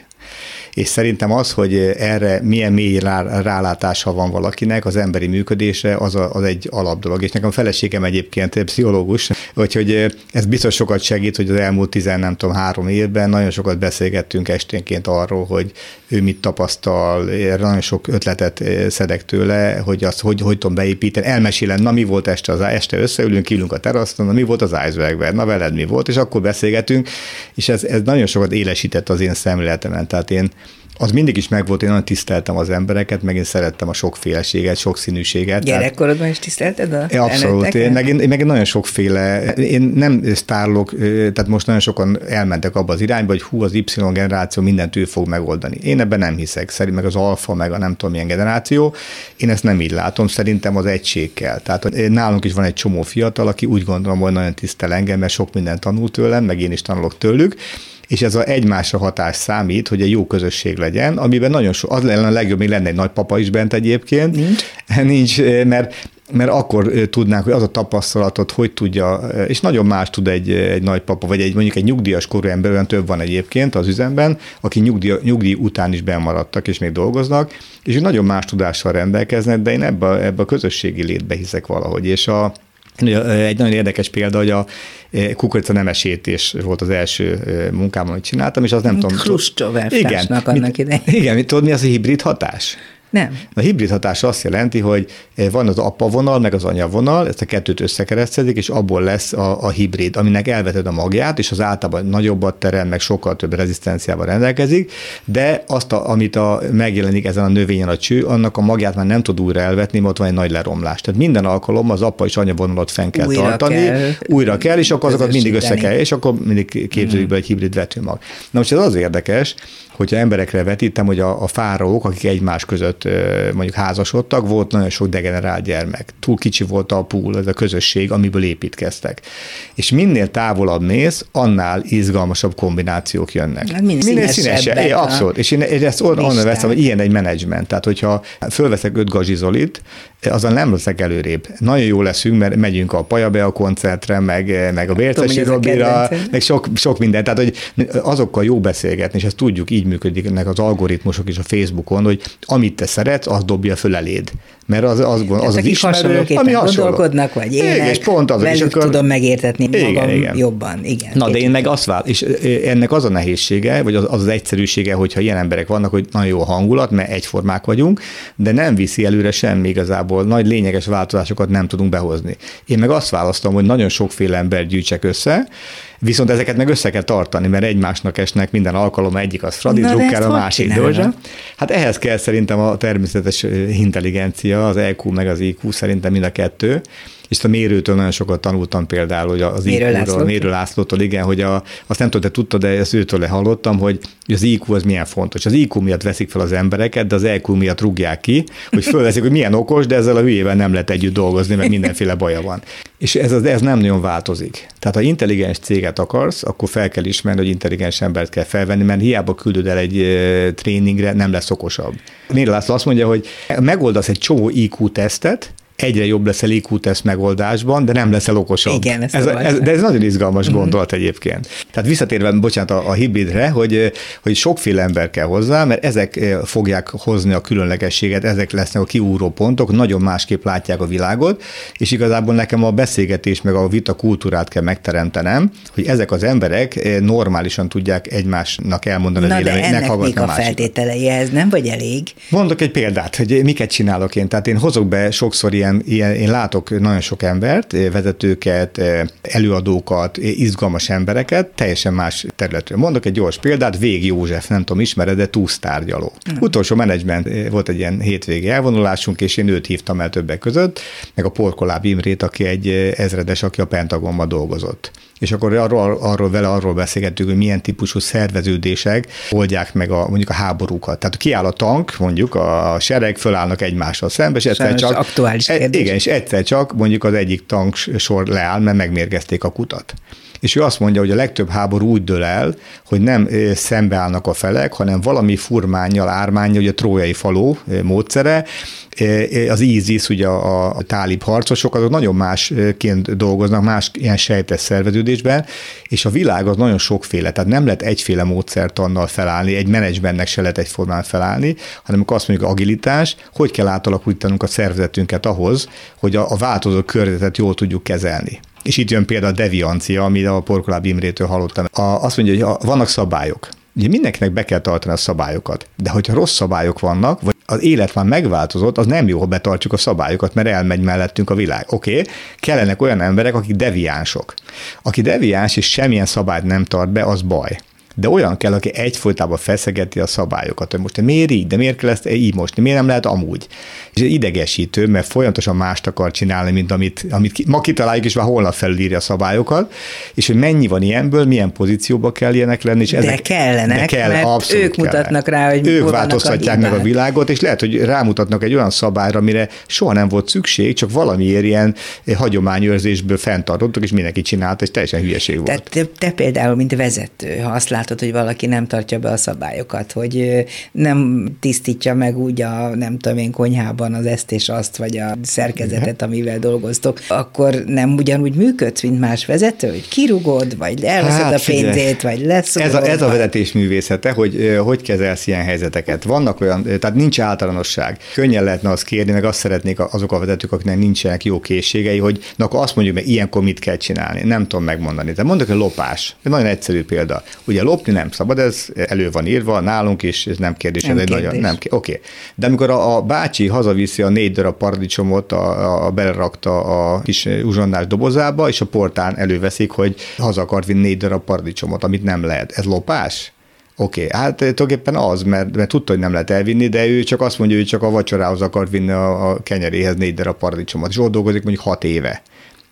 És szerintem az, hogy erre milyen mély rá, rálátása van valakinek, az emberi működése, az, a, az egy alapdolog. És nekem a feleségem egyébként pszichológus, úgyhogy ez biztos sokat segít, hogy az elmúlt tizen, nem tudom, három évben nagyon sokat beszélgettünk esténként arról, hogy ő mit tapasztal, nagyon sok ötletet szedek tőle, hogy azt hogy, hogy tudom beépíteni, elmesélem, na mi volt este, az, este összeülünk, kiülünk a teraszon, na mi volt az Eisbergben, na veled mi volt, és akkor beszélgetünk, és ez, ez nagyon sokat élesített az én szemléletemen. Tehát én az mindig is megvolt, én olyan tiszteltem az embereket, meg én szerettem a sokféleséget, sokszínűséget. Gyerekkorodban is tisztelted a én abszolút, én meg, én, meg én nagyon sokféle, én nem sztárlok, tehát most nagyon sokan elmentek abba az irányba, hogy hú, az Y generáció mindent ő fog megoldani. Én ebben nem hiszek, szerintem meg az alfa, meg a nem tudom milyen generáció, én ezt nem így látom, szerintem az egység kell. Tehát nálunk is van egy csomó fiatal, aki úgy gondolom, hogy nagyon tisztel engem, mert sok mindent tanul tőlem, meg én is tanulok tőlük, és ez az egymásra hatás számít, hogy egy jó közösség legyen, amiben nagyon sok, az lenne a legjobb, még lenne egy nagypapa is bent egyébként. Nincs. Nincs, mert mert akkor tudnánk, hogy az a tapasztalatot hogy tudja, és nagyon más tud egy, egy nagypapa, vagy egy, mondjuk egy nyugdíjas korú ember, olyan több van egyébként az üzemben, aki nyugdíj, nyugdíj után is bemaradtak, és még dolgoznak, és nagyon más tudással rendelkeznek, de én ebbe, ebbe a közösségi létbe hiszek valahogy, és a egy nagyon érdekes példa, hogy a kukorica nemesítés volt az első munkám, amit csináltam, és az nem tudom... Khrushchev-tásnak annak idején. Igen, tudod mi az a hibrid hatás? Nem. A hibrid hatás azt jelenti, hogy van az apa vonal, meg az anya vonal, ezt a kettőt összekeresztedik, és abból lesz a, a hibrid, aminek elveted a magját, és az általában nagyobbat terem, meg sokkal több rezisztenciával rendelkezik, de azt, a, amit a, megjelenik ezen a növényen a cső, annak a magját már nem tud újra elvetni, mert ott van egy nagy leromlás. Tehát minden alkalommal az apa és anya vonalat fenn kell újra tartani, kell újra kell, és akkor azokat mindig össze kell, és akkor mindig képzeljük be egy hibrid vetőmag. Na most ez az érdekes, hogyha emberekre vetítem, hogy a, a fáraók, akik egymás között mondjuk házasodtak, volt nagyon sok degenerált gyermek. Túl kicsi volt a pool, ez a közösség, amiből építkeztek. És minél távolabb mész, annál izgalmasabb kombinációk jönnek. Na, minél minél színesebb. É, abszolút. És én, én ezt onnan veszem, hogy ilyen egy menedzsment. Tehát, hogyha fölveszek öt gazsizolit, azon nem leszek előrébb. Nagyon jó leszünk, mert megyünk a Pajabe a koncertre, meg, meg a Vércesi Robira, meg sok, sok minden. Tehát, hogy azokkal jó beszélgetni, és ezt tudjuk, így működnek az algoritmusok is a Facebookon, hogy amit te szeretsz, azt dobja föl eléd. Mert az az, az, az ismerő, ami gondolkodnak, vagy élnek, és pont azok, velük és akkor... tudom megértetni igen, magam igen. jobban. Igen, na, de én meg azt vál, és ennek az a nehézsége, vagy az az, az egyszerűsége, hogyha ilyen emberek vannak, hogy nagyon jó hangulat, mert egyformák vagyunk, de nem viszi előre semmi igazából, nagy lényeges változásokat nem tudunk behozni. Én meg azt választom, hogy nagyon sokféle ember gyűjtsek össze, viszont ezeket meg össze kell tartani, mert egymásnak esnek minden alkalommal, egyik az Fradi drukker, a másik Dózsa. Hát ehhez kell szerintem a természetes intelligencia, az E Q meg az I Q, szerintem mind a kettő. És a mérőtől nagyon sokat tanultam például, hogy az I Q-ról, Mérő Lászlótól, igen, hogy a, azt nem tudom, te tudtad, de ezt őtől hallottam, hogy az I Q az milyen fontos. Az I Q miatt veszik fel az embereket, de az E Q miatt rúgják ki, hogy fölveszik, hogy milyen okos, de ezzel a hülyével nem lehet együtt dolgozni, mert mindenféle baja van. És ez, ez nem nagyon változik. Tehát ha intelligens céget akarsz, akkor fel kell ismerni, hogy intelligens embert kell felvenni, mert hiába küldöd el egy tréningre, nem lesz okosabb. Mérő László azt mondja, hogy megoldasz egy csomó I Q-tesztet, egyre jobb leszel I Q-teszt megoldásban, de nem leszel okosabb. Igen, ez, ez, de ez nagyon izgalmas gondolat egyébként. Tehát visszatérve, bocsánat, a, a hibridre, hogy, hogy sokféle ember kell hozzá, mert ezek fogják hozni a különlegességet, ezek lesznek a kiúró pontok, nagyon másképp látják a világot, és igazából nekem a beszélgetés meg a vita kultúrát kell megteremtenem, hogy ezek az emberek normálisan tudják egymásnak elmondani a véleményt. Na de ennek mik a feltételei, ez nem vagy elég? Mondok egy példát, hogy miket csinálok én. Tehát én hozok be sokszor ilyen Ilyen, én látok nagyon sok embert, vezetőket, előadókat, izgalmas embereket, teljesen más területről. Mondok egy gyors példát, Végi József, nem tudom, ismered, de túsztárgyaló. Mm. Utolsó menedzsment volt egy ilyen hétvégi elvonulásunk, és én őt hívtam el többek között, meg a Porkoláb Imrét, aki egy ezredes, aki a Pentagonban dolgozott. És akkor arról, arról vele arról beszélgettünk, hogy milyen típusú szerveződések oldják meg a, mondjuk a háborúkat. Tehát kiáll a tank, mondjuk a sereg, fölállnak egymással szembe, és egyszer csak... aktuális kérdés. Igen, és egyszer csak mondjuk az egyik tank sor leáll, mert megmérgezték a kutat. És ő azt mondja, hogy a legtöbb háború úgy dől el, hogy nem szembeállnak a felek, hanem valami furmánnyal, ármánnyal, hogy a trójai faló módszere, az ISIS, ugye a, a tálib harcosok, azok nagyon másként dolgoznak, más ilyen sejtes szerveződésben, és a világ az nagyon sokféle, tehát nem lehet egyféle módszertannal felállni, egy menedzsmentnek se lehet egyformán felállni, hanem azt mondjuk agilitás, hogy kell átalakítanunk a szervezetünket ahhoz, hogy a, a változó környezetet jól tudjuk kezelni. És itt jön például a deviancia, amit a Porkoláb Imrétől hallottam. A, azt mondja, hogy vannak szabályok. Ugye mindenkinek be kell tartani a szabályokat, de hogyha rossz szabályok vannak, vagy az élet már megváltozott, az nem jó, ha betartjuk a szabályokat, mert elmegy mellettünk a világ. Oké, okay. Kellenek olyan emberek, akik deviánsok. Aki deviáns és semmilyen szabályt nem tart be, az baj. de olyan kell, aki egyfolytában feszegeti a szabályokat, hogy most miért így, de miért kell ezt így most, miért nem lehet amúgy. És idegesítő, mert folyamatosan mást akar csinálni, mint amit, amit ma kitaláljuk, és már holnap felülírja a szabályokat, és hogy mennyi van ilyenből, milyen pozícióba kell ilyenek lenni. És de ezek, kellenek, de kell, mert ők mutatnak kellene rá, hogy ők változtatják meg a világot, és lehet, hogy rámutatnak egy olyan szabályra, amire soha nem volt szükség, csak valamiért ilyen hagyományőrzésből fenntartottak, és mindenki csinálta, és teljesen hülyeség volt. Tehát te, te például, mint vezető, ha azt látod, hogy valaki nem tartja be a szabályokat, hogy nem tisztítja meg úgy a, nem tudom én, konyhában az ezt és azt, vagy a szerkezetet, amivel dolgoztok, akkor nem ugyanúgy működsz, mint más vezető, hogy kirugod, vagy elveszed hát, a pénzét, vagy leszorod. Ez a, ez a vezetés művészete, hogy hogy kezelsz ilyen helyzeteket. Vannak olyan, tehát nincs általánosság. Könnyen lehetne azt kérni, meg azt szeretnék azok a vezetők, akiknek nincsenek jó készségei, hogy na, akkor azt mondjuk, hogy ilyenkor mit kell csinálni. Nem tudom megmondani. De mondok, hogy lopás. Ez nagyon egyszerű példa. Ugye lopni nem szabad, ez elő van írva nálunk is, ez nem kérdés. Nem ez kérdés. Nagyon, nem, oké. Okay. De amikor a, a bácsi hazaviszi a négy darab paradicsomot, a, a belerakta a kis uzsonnás dobozába, és a portán előveszik, hogy haza akart vinni négy darab paradicsomot, amit nem lehet. Ez lopás? Oké, okay, hát tulajdonképpen az, mert, mert tudta, hogy nem lehet elvinni, de ő csak azt mondja, hogy csak a vacsorához akar vinni a, a kenyeréhez négy darab paradicsomot, és ott dolgozik mondjuk hat éve.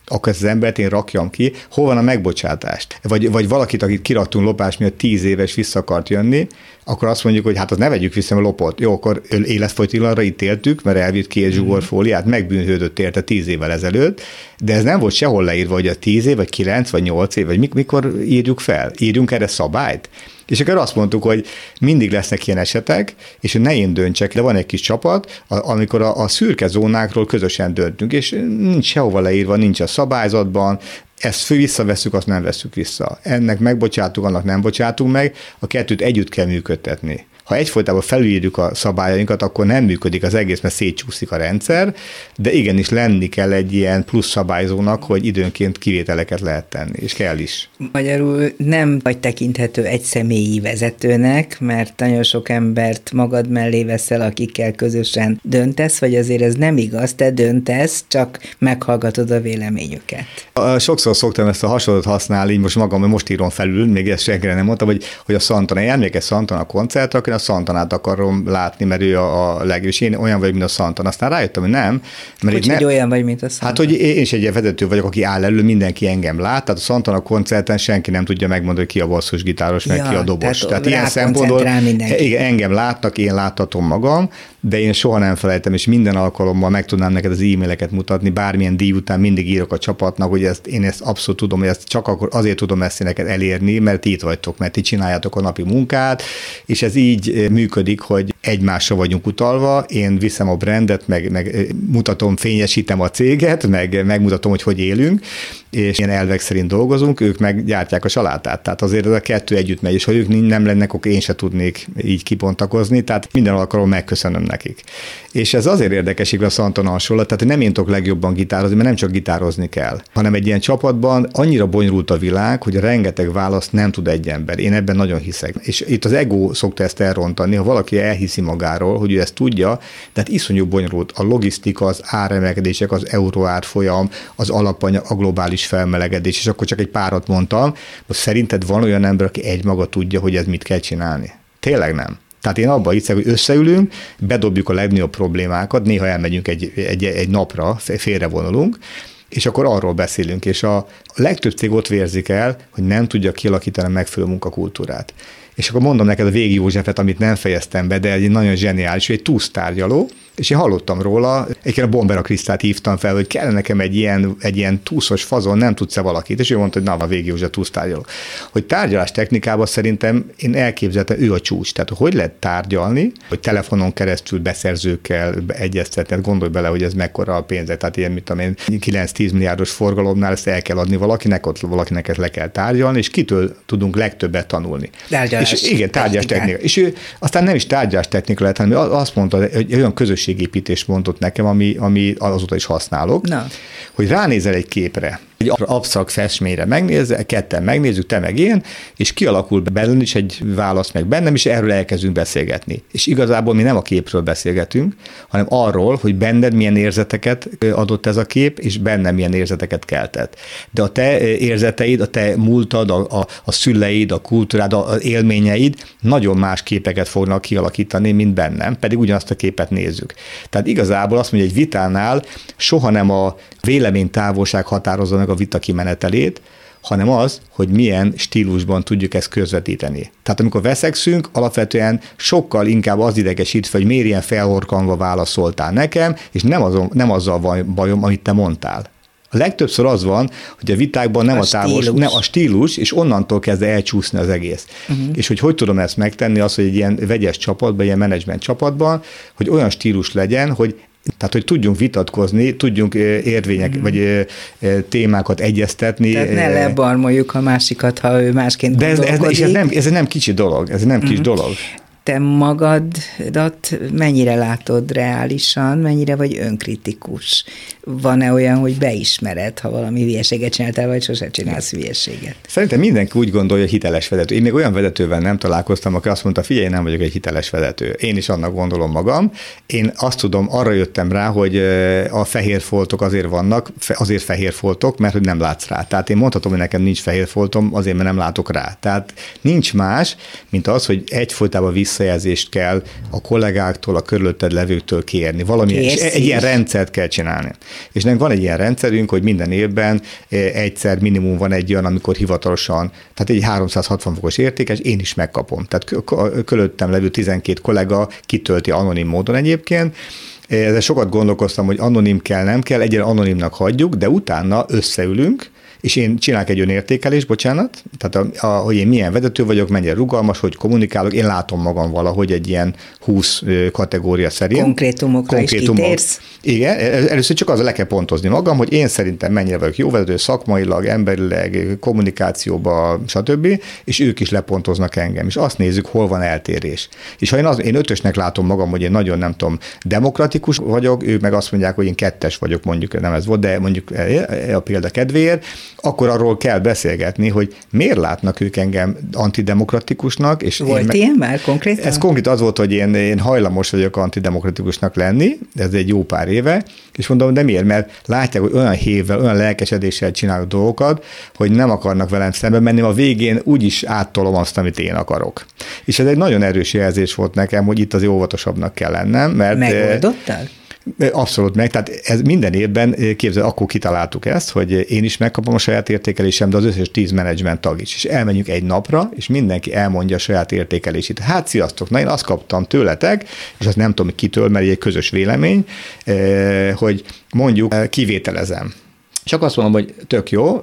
Akkor ezt az embert én rakjam ki, hol van a megbocsátást? Vagy, vagy valakit, akit kiraktunk lopás miatt tíz éves vissza akart jönni, akkor azt mondjuk, hogy hát azt ne vegyük vissza, mert lopott. Jó, akkor életfogytiglanra ítéltük, mert elvitt két zsugor fóliát, megbűnhődött érte tíz évvel ezelőtt, de ez nem volt sehol leírva, hogy a tíz év, vagy kilenc, vagy nyolc év, vagy mikor írjuk fel? Írjunk erre szabályt? És akkor azt mondtuk, hogy mindig lesznek ilyen esetek, és hogy ne én döntsek, de van egy kis csapat, amikor a, a szürke zónákról közösen döntünk, és nincs sehova leírva, nincs a szabályzatban, ezt visszavesszük, azt nem vesszük vissza. Ennek megbocsátunk, annak nem bocsátunk meg, a kettőt együtt kell működtetni. Ha egyfolytában felülírjuk a szabályainkat, akkor nem működik az egész, mert szétcsúszik a rendszer, de igenis lenni kell egy ilyen plusz szabályzónak, hogy időnként kivételeket lehet tenni, és kell is. Magyarul nem vagy tekinthető egy személyi vezetőnek, mert nagyon sok embert magad mellé veszel, akikkel közösen döntesz, vagy azért ez nem igaz, te döntesz, csak meghallgatod a véleményüket. Sokszor szoktam ezt a hasonlatot használni, most magam, most írom felül, még ezt senkire nem mondtam, hogy, hogy a Santana, emlékezz Santana koncertre, a Santanát akarom látni, mert ő a, a legjobb, és én olyan vagyok, mint a Santana. Aztán rájöttem, hogy nem. Mert hogy ne... olyan vagy, mint a Santana. Hát, hogy én is egy ilyen vezető vagyok, aki áll elő, mindenki engem lát, tehát a Santana koncerten senki nem tudja megmondani, hogy ki a basszusgitáros, ja, meg ki a dobos. Tehát, tehát ilyen szempontból igen, engem látnak, én láthatom magam, de én soha nem felejtem, és minden alkalommal meg tudnám neked az e-maileket mutatni, bármilyen díj után mindig írok a csapatnak, hogy ezt, én ezt abszolút tudom, hogy ezt csak akkor azért tudom ezt neked elérni, mert itt vagytok, mert ti csináljátok a napi munkát, és ez így Így működik, hogy egymásra vagyunk utalva, én viszem a brandet, meg, meg mutatom, fényesítem a céget, meg megmutatom, hogy hogy élünk, és ilyen elvek szerint dolgozunk, ők meg gyártják a salátát. Tehát azért ez a kettő együtt megy, és ha ők nem lennek, akkor én se tudnék így kibontakozni, tehát minden alkalommal megköszönöm nekik. És ez azért érdekes, hogy a Santana hasonlat, tehát nem én tudok legjobban gitározni, mert nem csak gitározni kell, hanem egy ilyen csapatban annyira bonyolult a világ, hogy rengeteg választ nem tud egy ember. Én ebben nagyon hiszek. És itt az ego szokta ezt elrontani, ha valaki elhiszi magáról, hogy ő ezt tudja, de hát iszonyú bonyolult a logisztika, az áremelkedések, az euróárfolyam, az alapanyag, a globális felmelegedés, és akkor csak egy párat mondtam, most szerinted van olyan ember, aki egymaga tudja, hogy ez mit kell csinálni? Tényleg nem. Tehát én abban hiszek, hogy összeülünk, bedobjuk a legnagyobb problémákat, néha elmegyünk egy, egy, egy napra, félrevonulunk, és akkor arról beszélünk, és a legtöbb cég ott vérzik el, hogy nem tudja kialakítani a megfelelő munkakultúrát. És akkor mondom neked a Végi Józsefet, amit nem fejeztem be, de egy nagyon zseniális, egy túsz tárgyaló, és én hallottam róla, egyébként a Bombera Krisztát hívtam fel, hogy kellene nekem egy ilyen, egy ilyen túszos fazon, nem tudsz-e valakit, és ő mondta, hogy na, a Végi József túsz tárgyaló. Hogy tárgyalás technikában szerintem én elképzeltem, ő a csúcs, tehát hogy lehet tárgyalni, hogy telefonon keresztül beszerzőkkel egyeztetni, gondolj bele, hogy ez mekkora a pénze, tehát ilyen, mit tudom én, kilenc-tíz milliárdos forgalomnál ezt el kell adni valakinek, ott valakinek ezt le kell tárgyalni, és kitől tudunk legtöbbet tanulni. Tárgyalás. És igen, tárgyástechnika. És ő aztán nem is tárgyástechnika lehet, hanem azt mondta, hogy olyan közösségépítést mondott nekem, ami, ami azóta is használok, na, hogy ránézel egy képre, egy absztraksz esményre megnézze, ketten megnézzük, te meg én, és kialakul belőlem is egy válasz meg bennem, és erről elkezdünk beszélgetni. És igazából mi nem a képről beszélgetünk, hanem arról, hogy benned milyen érzeteket adott ez a kép, és bennem milyen érzeteket keltett. De a te érzeteid, a te múltad, a, a, a szüleid, a kultúrád, az élményeid nagyon más képeket fognak kialakítani, mint bennem, pedig ugyanazt a képet nézzük. Tehát igazából azt mondja, egy vitánál soha nem a véleménytávolság határozza meg a vita kimenetelét, hanem az, hogy milyen stílusban tudjuk ezt közvetíteni. Tehát amikor veszekszünk, alapvetően sokkal inkább az idegesít, hogy miért ilyen felhorkanva válaszoltál nekem, és nem, azon, nem azzal van bajom, amit te mondtál. A legtöbbször az van, hogy a vitákban nem a, a távol, stílus. nem a stílus, és onnantól kezd elcsúszni az egész. Uh-huh. És hogy hogy tudom ezt megtenni, az, hogy egy ilyen vegyes csapatban, ilyen menedzsment csapatban, hogy olyan stílus legyen, hogy Tehát, hogy tudjunk vitatkozni, tudjunk érvények, mm. vagy témákat egyeztetni. Tehát ne lebarmoljuk a másikat, ha ő másként de gondolkodik. Ez, ez, ez, nem, ez nem kicsi dolog, ez nem mm. kis dolog. Te magadat mennyire látod reálisan, mennyire vagy önkritikus? Van-e olyan, hogy beismered, ha valami hülyeséget csináltál, vagy sose csinálsz hülyeséget? Szerintem mindenki úgy gondolja, hogy hiteles vezető. Én még olyan vezetővel nem találkoztam, aki azt mondta, figyelj, nem vagyok egy hiteles vezető. Én is annak gondolom magam. Én azt tudom, arra jöttem rá, hogy a fehér foltok azért vannak, azért fehér foltok, mert hogy nem látsz rá. Tehát én mondhatom, hogy nekem nincs fehér foltom, azért, mert nem látok rá. Tehát nincs más, mint az, hogy egyfolytában vissza visszajelzést kell a kollégáktól, a körülötted levőktől kérni. Valamilyen, és egy ilyen rendszert kell csinálni. És nem van egy ilyen rendszerünk, hogy minden évben egyszer minimum van egy olyan, amikor hivatalosan, tehát egy háromszázhatvan fokos értékes, én is megkapom. Tehát körülöttem levő tizenkét kollega kitölti anonim módon egyébként. Ezzel sokat gondolkoztam, hogy anonim kell, nem kell, egyre anonimnak hagyjuk, de utána összeülünk, és én csinálok egy önértékelést, bocsánat, tehát a, a, hogy én milyen vezető vagyok, mennyire rugalmas, hogy kommunikálok, én látom magam valahogy egy ilyen húsz kategória szerint. Konkrétumokra is kitérsz. Igen, először csak azzal le kell pontozni magam, hogy én szerintem mennyire vagyok jó vezető, szakmailag, emberileg, kommunikációban, stb., és ők is lepontoznak engem, és azt nézzük, hol van eltérés. És ha én, az, én ötösnek látom magam, hogy én nagyon, nem tudom, demokratikus vagyok, ők meg azt mondják, hogy én kettes vagyok, mondjuk, nem ez volt, de mondjuk a példa kedvéért, akkor arról kell beszélgetni, hogy miért látnak ők engem antidemokratikusnak. És volt meg... ilyen már konkrétan? Ez konkrét az volt, hogy én, én hajlamos vagyok antidemokratikusnak lenni, ez egy jó pár éve, és mondom, de miért? Mert látják, hogy olyan hévvel, olyan lelkesedéssel csinálok dolgokat, hogy nem akarnak velem szembe menni, a végén úgyis áttolom azt, amit én akarok. És ez egy nagyon erős jelzés volt nekem, hogy itt az óvatosabbnak kell lennem, mert... Megoldottál? Abszolút meg, tehát ez minden évben, képzel, akkor kitaláltuk ezt, hogy én is megkapom a saját értékelésem, de az összes tíz menedzsment tag is. És elmenjünk egy napra, és mindenki elmondja a saját értékelését. Hát sziasztok, na én azt kaptam tőletek, és azt nem tudom, kitől, mert egy közös vélemény, hogy mondjuk kivételezem. Csak azt mondom, hogy tök jó,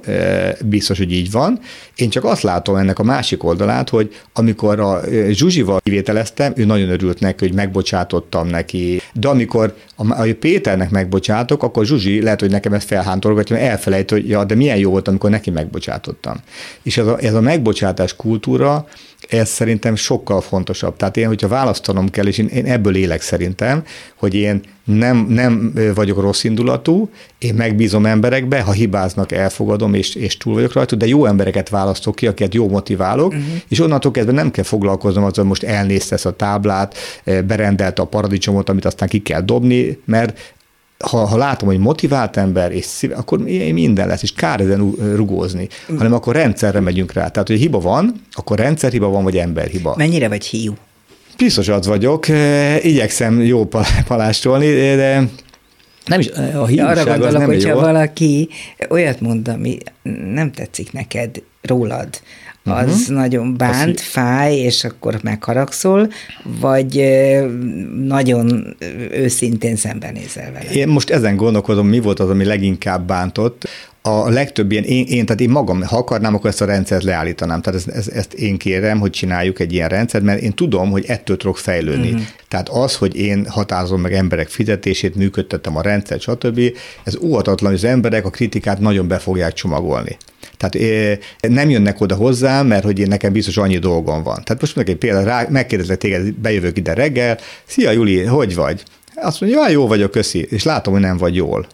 biztos, hogy így van. Én csak azt látom ennek a másik oldalát, hogy amikor a Zsuzsival kivételeztem, ő nagyon örült neki, hogy megbocsátottam neki. De amikor a Péternek megbocsátok, akkor Zsuzsi lehet, hogy nekem ezt felhántorogatja, mert elfelejt, hogy ja, de milyen jó volt, amikor neki megbocsátottam. És ez a, ez a megbocsátás kultúra, ez szerintem sokkal fontosabb. Tehát én, hogyha választanom kell, és én, én ebből élek szerintem, hogy én nem, nem vagyok rossz indulatú, én megbízom emberekbe, ha hibáznak, elfogadom, és, és túl vagyok rajta, de jó embereket választok ki, akiket jó motiválok, uh-huh. és onnantól kezdve nem kell foglalkoznom azzal, hogy most elnézte ezt a táblát, berendelte a paradicsomot, amit aztán ki kell dobni, mert Ha, ha látom, hogy motivált ember, és szív, akkor minden lesz, és kár ezen rugózni, hanem akkor rendszerre megyünk rá. Tehát, hogy hiba van, akkor rendszerhiba van, vagy emberhiba. Mennyire vagy hiú? Biztos az vagyok, igyekszem jó palástolni, de nem is a hiúság. Arra gondolok, nem hogyha jó. Valaki olyat mond, ami nem tetszik neked rólad, az uh-huh. nagyon bánt, az fáj, és akkor megharagszol, vagy nagyon őszintén szembenézel vele. Én most ezen gondolkozom, mi volt az, ami leginkább bántott. A legtöbb ilyen, én, én, tehát én magam, ha akarnám, akkor ezt a rendszert leállítanám. Tehát ezt, ezt, ezt én kérem, hogy csináljuk egy ilyen rendszert, mert én tudom, hogy ettől tudok fejlődni. Uh-huh. Tehát az, hogy én határozom meg emberek fizetését, működtettem a rendszert, stb., ez óhatatlan, hogy az emberek a kritikát nagyon be fogják csomagolni. Tehát nem jönnek oda hozzám, mert hogy én nekem biztos annyi dolgom van. Tehát most mondok egy példát, megkérdezlek téged, bejövök ide reggel, szia Juli, hogy vagy? Azt mondja, jó vagyok, köszi, és látom, hogy nem vagy jól.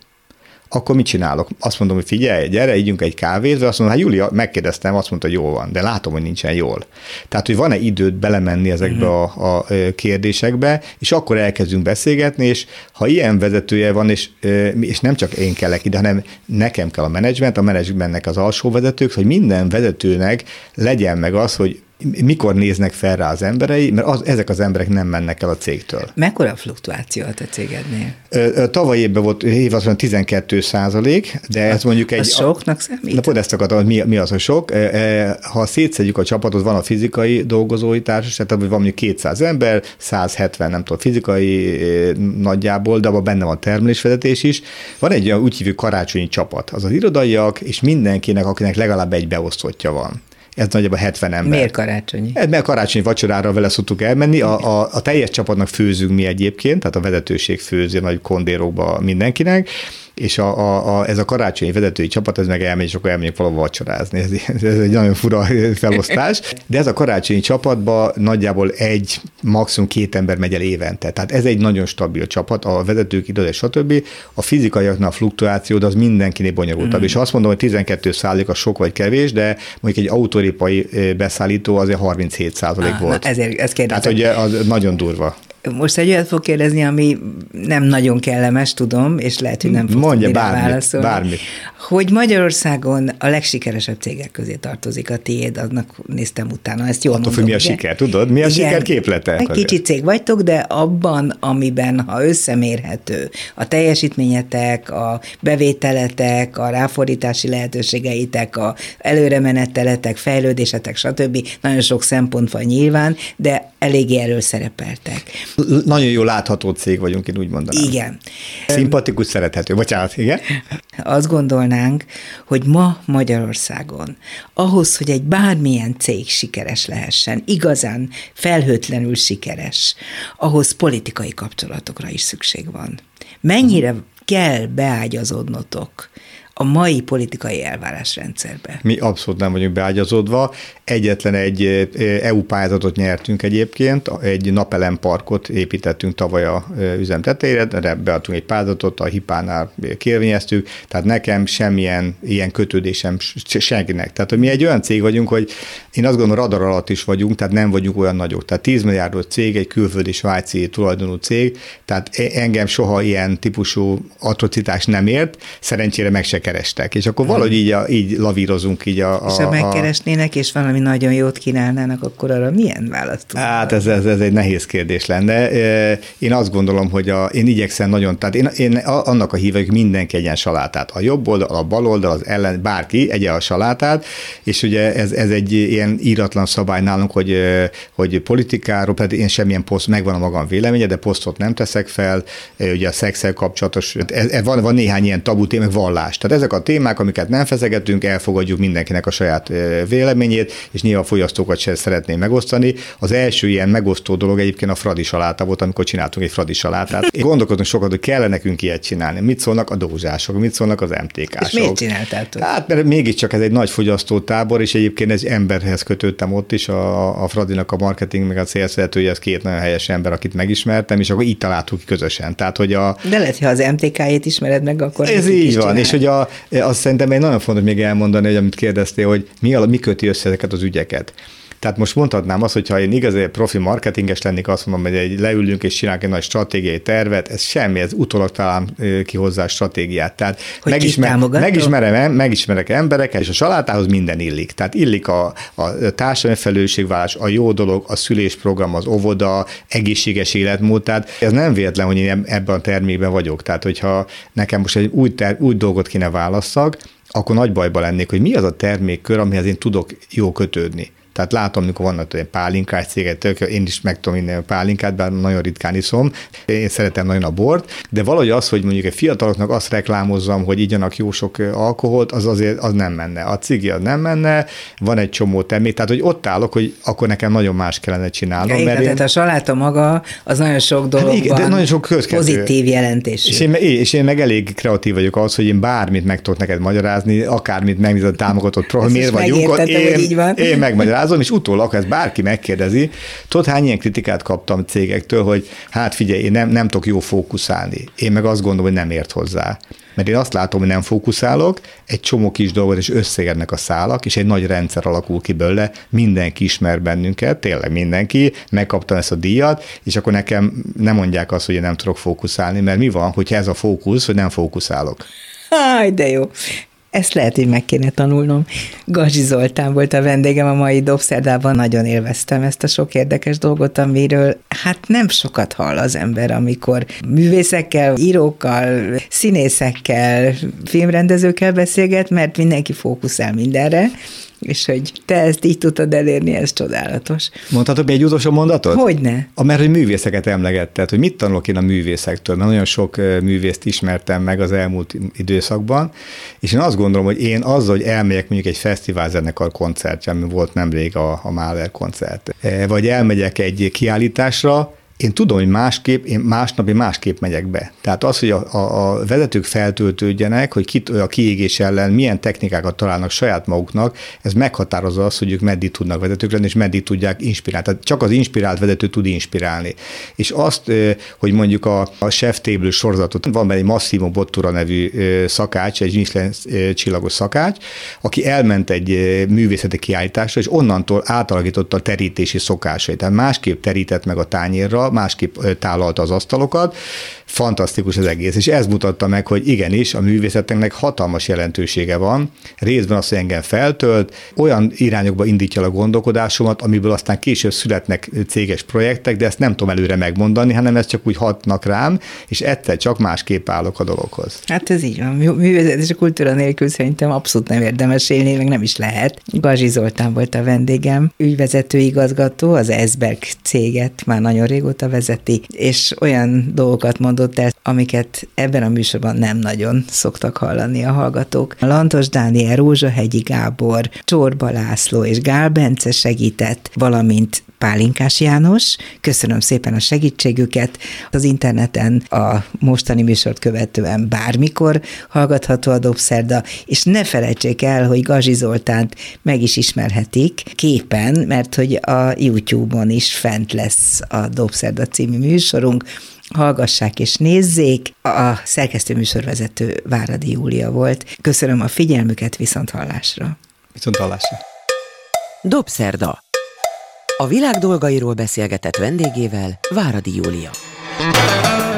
akkor mit csinálok? Azt mondom, hogy figyelj, gyere, ígyünk egy kávét, de azt mondom, hát Júlia, megkérdeztem, azt mondta, hogy jól van, de látom, hogy nincsen jól. Tehát, hogy van-e időt belemenni ezekbe a, a kérdésekbe, és akkor elkezdünk beszélgetni, és ha ilyen vezetője van, és, és nem csak én kellek ide, hanem nekem kell a menedzsment, a menedzsmentnek az alsó vezetők, hogy minden vezetőnek legyen meg az, hogy mikor néznek fel rá az emberei, mert az, ezek az emberek nem mennek el a cégtől. Mekkora a fluktuáció a te cégednél? Tavaly évben volt, év azt mondja, tizenkét százalék, de ez mondjuk egy... Az soknak számít? Na, pont ezt akartam, hogy mi, mi az a sok. Ha szétszedjük a csapatot, van a fizikai dolgozói társaság, tehát van mondjuk kétszáz ember, száz hetven, nem tudom, fizikai nagyjából, de abban benne van termelésvezetés is. Van egy olyan úgy hívő karácsonyi csapat, az az irodaiak, és mindenkinek, akinek legalább egy beosztottja van. Ez nagyjából hetven ember. Miért karácsonyi? Mert karácsonyi vacsorára vele szoktuk elmenni. A, a, a teljes csapatnak főzünk mi egyébként, tehát a vezetőség főzi a nagy kondérokba mindenkinek, és a, a, a, ez a karácsonyi vezetői csapat, ez meg elmegy, és akkor elmegyünk valahol vacsorázni. Ez, ez egy nagyon fura felosztás. De ez a karácsonyi csapatban nagyjából egy, maximum két ember megy el évente. Tehát ez egy nagyon stabil csapat, a vezetők idő, stb. A fizikaiaknál a fluktuáció, de az mindenkinél bonyolultabb. Mm. És azt mondom, hogy tizenkét százalék a sok vagy kevés, de mondjuk egy autóripai beszállító azért harminchét százalék ah, volt. Ezért, ez tehát ugye az nagyon durva. Most egy olyat fog kérdezni, ami nem nagyon kellemes, tudom, és lehet, hogy nem fogsz tudni rá válaszolni. Bármit. Hogy Magyarországon a legsikeresebb cégek közé tartozik a tiéd, aznak néztem utána, ezt jól mondom. Attól, hogy mi a siker, tudod? Mi a siker képlete? Egy kicsi cég vagytok, de abban, amiben, ha összemérhető, a teljesítményetek, a bevételetek, a ráfordítási lehetőségeitek, a előremeneteletek, fejlődésetek, stb. Nagyon sok szempont van nyilván, de eléggé erről szerepeltek. Nagyon jól látható cég vagyunk, én úgy mondanám. Igen. Szimpatikus, szerethető. Bocsánat, igen. Azt gondolnánk, hogy ma Magyarországon ahhoz, hogy egy bármilyen cég sikeres lehessen, igazán felhőtlenül sikeres, ahhoz politikai kapcsolatokra is szükség van. Mennyire kell beágyazódnotok a mai politikai elvárásrendszerbe? Mi abszolút nem vagyunk beágyazódva. Egyetlen egy é u pályázatot nyertünk egyébként, egy napelem parkot építettünk tavaly a üzem tetejére, de beadtunk egy pályázatot, a hipánál kérvényeztük, tehát nekem semmilyen ilyen kötődésem senkinek. Tehát, hogy mi egy olyan cég vagyunk, hogy én azt gondolom, radar alatt is vagyunk, tehát nem vagyunk olyan nagyok. Tehát tíz milliárdos cég, egy külföldi svájci tulajdonú cég, tehát engem soha ilyen típusú atrocitás nem ért, szerencsére meg se kerestek. És akkor valahogy így, a, így lavírozunk. Így a, a, és ha megkeresnének, és valami nagyon jót kínálnának, akkor arra milyen választ tudnak? Hát ez, ez, ez egy nehéz kérdés lenne. Én azt gondolom, hogy a, én igyekszem nagyon, tehát én, én annak a híve, hogy mindenki egyen salátát. A jobb oldal, a bal oldal, az ellen, bárki egyen a salátát, és ugye ez, ez egy ilyen íratlan szabály nálunk, hogy, hogy politikáról, tehát én semmilyen poszt, megvan a magam véleménye, de posztot nem teszek fel, ugye a szexsel kapcsolatos, ez, van, van néhány ilyen tabu téma, meg vallás. Tehát ezek a témák, amiket nem feszegetünk, elfogadjuk mindenkinek a saját véleményét, és nyilván a fogyasztókat sem szeretném megosztani. Az első ilyen megosztó dolog egyébként a Fradi saláta volt, amikor csináltunk egy Fradi salátát. Én gondolkodtunk sokat, hogy kellene nekünk ilyet csinálni. Mit szólnak a dózsások, mit szólnak az em té ká-sok. És miért csináltátok? Hát, mert mégiscsak ez egy nagy fogyasztótábor, és egyébként egy emberhez kötődtem ott is, a, a Fradinak a marketing, meg a sales vezetője, ez két nagyon helyes ember, akit megismertem, és akkor itt találtuk ki közösen. Tehát, hogy a... De lehet, ha az em té ká-jét ismered meg, akkor... Ez így van, és hogy a, azt szerintem egy nagyon fontos még elmondani, hogy amit kérdeztél, hogy mi, mi köti össze ezeket az ügyeket. Tehát most mondhatnám azt, hogy ha én igazi profi marketinges lennék, azt mondom, hogy leülünk és csinálunk egy nagy stratégiai tervet, ez semmi, ez utólag talán ki hozzá a stratégiát. Tehát megismer, megismerem, megismerek embereket, és a salátához minden illik. Tehát illik a, a társadalmi felelősségvállalás, a jó dolog, a szülésprogram, az óvoda, egészséges életmód. Tehát ez nem véletlen, hogy én ebben a termékben vagyok. Tehát hogyha nekem most egy új, ter- új dolgot kéne válasszak, akkor nagy bajban lennék, hogy mi az a termékkör, amihez én tudok jó kötődni. Tehát látom, mikor vannak olyan pálinkás cégek, tök, én is meg tudom inni a pálinkát, bár nagyon ritkán iszom, én szeretem nagyon a bort, de valahogy az, hogy mondjuk egy fiataloknak azt reklámozzam, hogy igyanak jó sok alkoholt, az azért az nem menne. A cigi az nem menne, van egy csomó termék, tehát hogy ott állok, hogy akkor nekem nagyon más kellene csinálnom. Ja, mert igen, én... tehát a saláta maga, az nagyon sok dologban hát igen, nagyon sok pozitív jelentés. És én, és én meg elég kreatív vagyok az, hogy én bármit meg tudok neked magyarázni, akármit megnézed a támogatott program, miért vagyunk, én, én megmagyarázom. megalázom, és utólag, ha ezt bárki megkérdezi, tudod, hány ilyen kritikát kaptam cégektől, hogy hát figyelj, én nem, nem tudok jó fókuszálni. Én meg azt gondolom, hogy nem ért hozzá. Mert én azt látom, hogy nem fókuszálok, egy csomó kis dolgot, és összeérnek a szálak, és egy nagy rendszer alakul ki belőle, mindenki ismer bennünket, tényleg mindenki, megkaptam ezt a díjat, és akkor nekem nem mondják azt, hogy én nem tudok fókuszálni, mert mi van, hogyha ez a fókusz, hogy nem fókuszálok? Háj, de jó! Ezt lehet, hogy meg kéne tanulnom. Gazsi Zoltán volt a vendégem a mai Dobszerdában, nagyon élveztem ezt a sok érdekes dolgot, amiről hát nem sokat hall az ember, amikor művészekkel, írókkal, színészekkel, filmrendezőkkel beszélget, mert mindenki fókuszál mindenre, és hogy te ezt így tudtad elérni, ez csodálatos. Mondhatok egy utolsó mondatot? Hogyne. Mert hogy művészeket emlegetted, hogy mit tanulok én a művészektől, mert nagyon sok művészt ismertem meg az elmúlt időszakban, és én azt gondolom, hogy én azzal, hogy elmegyek mondjuk egy fesztiválzenekar koncertje, ami volt nemrég a, a Mahler koncert, vagy elmegyek egy kiállításra, én tudom, hogy másképp, én másnap én másképp megyek be. Tehát az, hogy a, a, a vezetők feltöltődjenek, hogy kit, a kiégés ellen milyen technikákat találnak saját maguknak, ez meghatározza azt, hogy ők meddig tudnak vezetők lenni, és meddig tudják inspirálni. Tehát csak az inspirált vezető tud inspirálni. És azt, hogy mondjuk a, a Chef Table sorozatot, van benne egy Massimo Bottura nevű szakács, egy Michelin csillagos szakács, aki elment egy művészeti kiállításra, és onnantól átalakította a terítési szokásait. Tehát másképp terített meg a tányérra, másképp tálalta az asztalokat, fantasztikus az egész, és ez mutatta meg, hogy igenis, a művészetnek hatalmas jelentősége van, részben az, hogy engem feltölt, olyan irányokba indítja a gondolkodásomat, amiből aztán később születnek céges projektek, de ezt nem tudom előre megmondani, hanem ez csak úgy hatnak rám, és ettől csak másképp állok a dologhoz. Hát ez így van, művészet és a kultúra nélkül szerintem abszolút nem érdemes élni, meg nem is lehet. Gazsi Zoltán volt a vendégem, ügyvezető igazgató, az Eisberg céget már nagyon régóta vezeti, és olyan dolgokat mondott el, amiket ebben a műsorban nem nagyon szoktak hallani a hallgatók. Lantos Dániel, Rózsa Hegyi Gábor, Csorba László és Gál Bence segített, valamint Pálinkás János. Köszönöm szépen a segítségüket. Az interneten a mostani műsort követően bármikor hallgatható a Dobszerda, és ne felejtsék el, hogy Gazsi Zoltánt meg is ismerhetik képen, mert hogy a YouTube-on is fent lesz a Dobszerda című műsorunk. Hallgassák és nézzék. A szerkesztő műsorvezető Váradi Júlia volt. Köszönöm a figyelmüket, viszont hallásra. Viszont hallásra. Dobszerda. A világ dolgairól beszélgetett vendégével Váradi Júlia.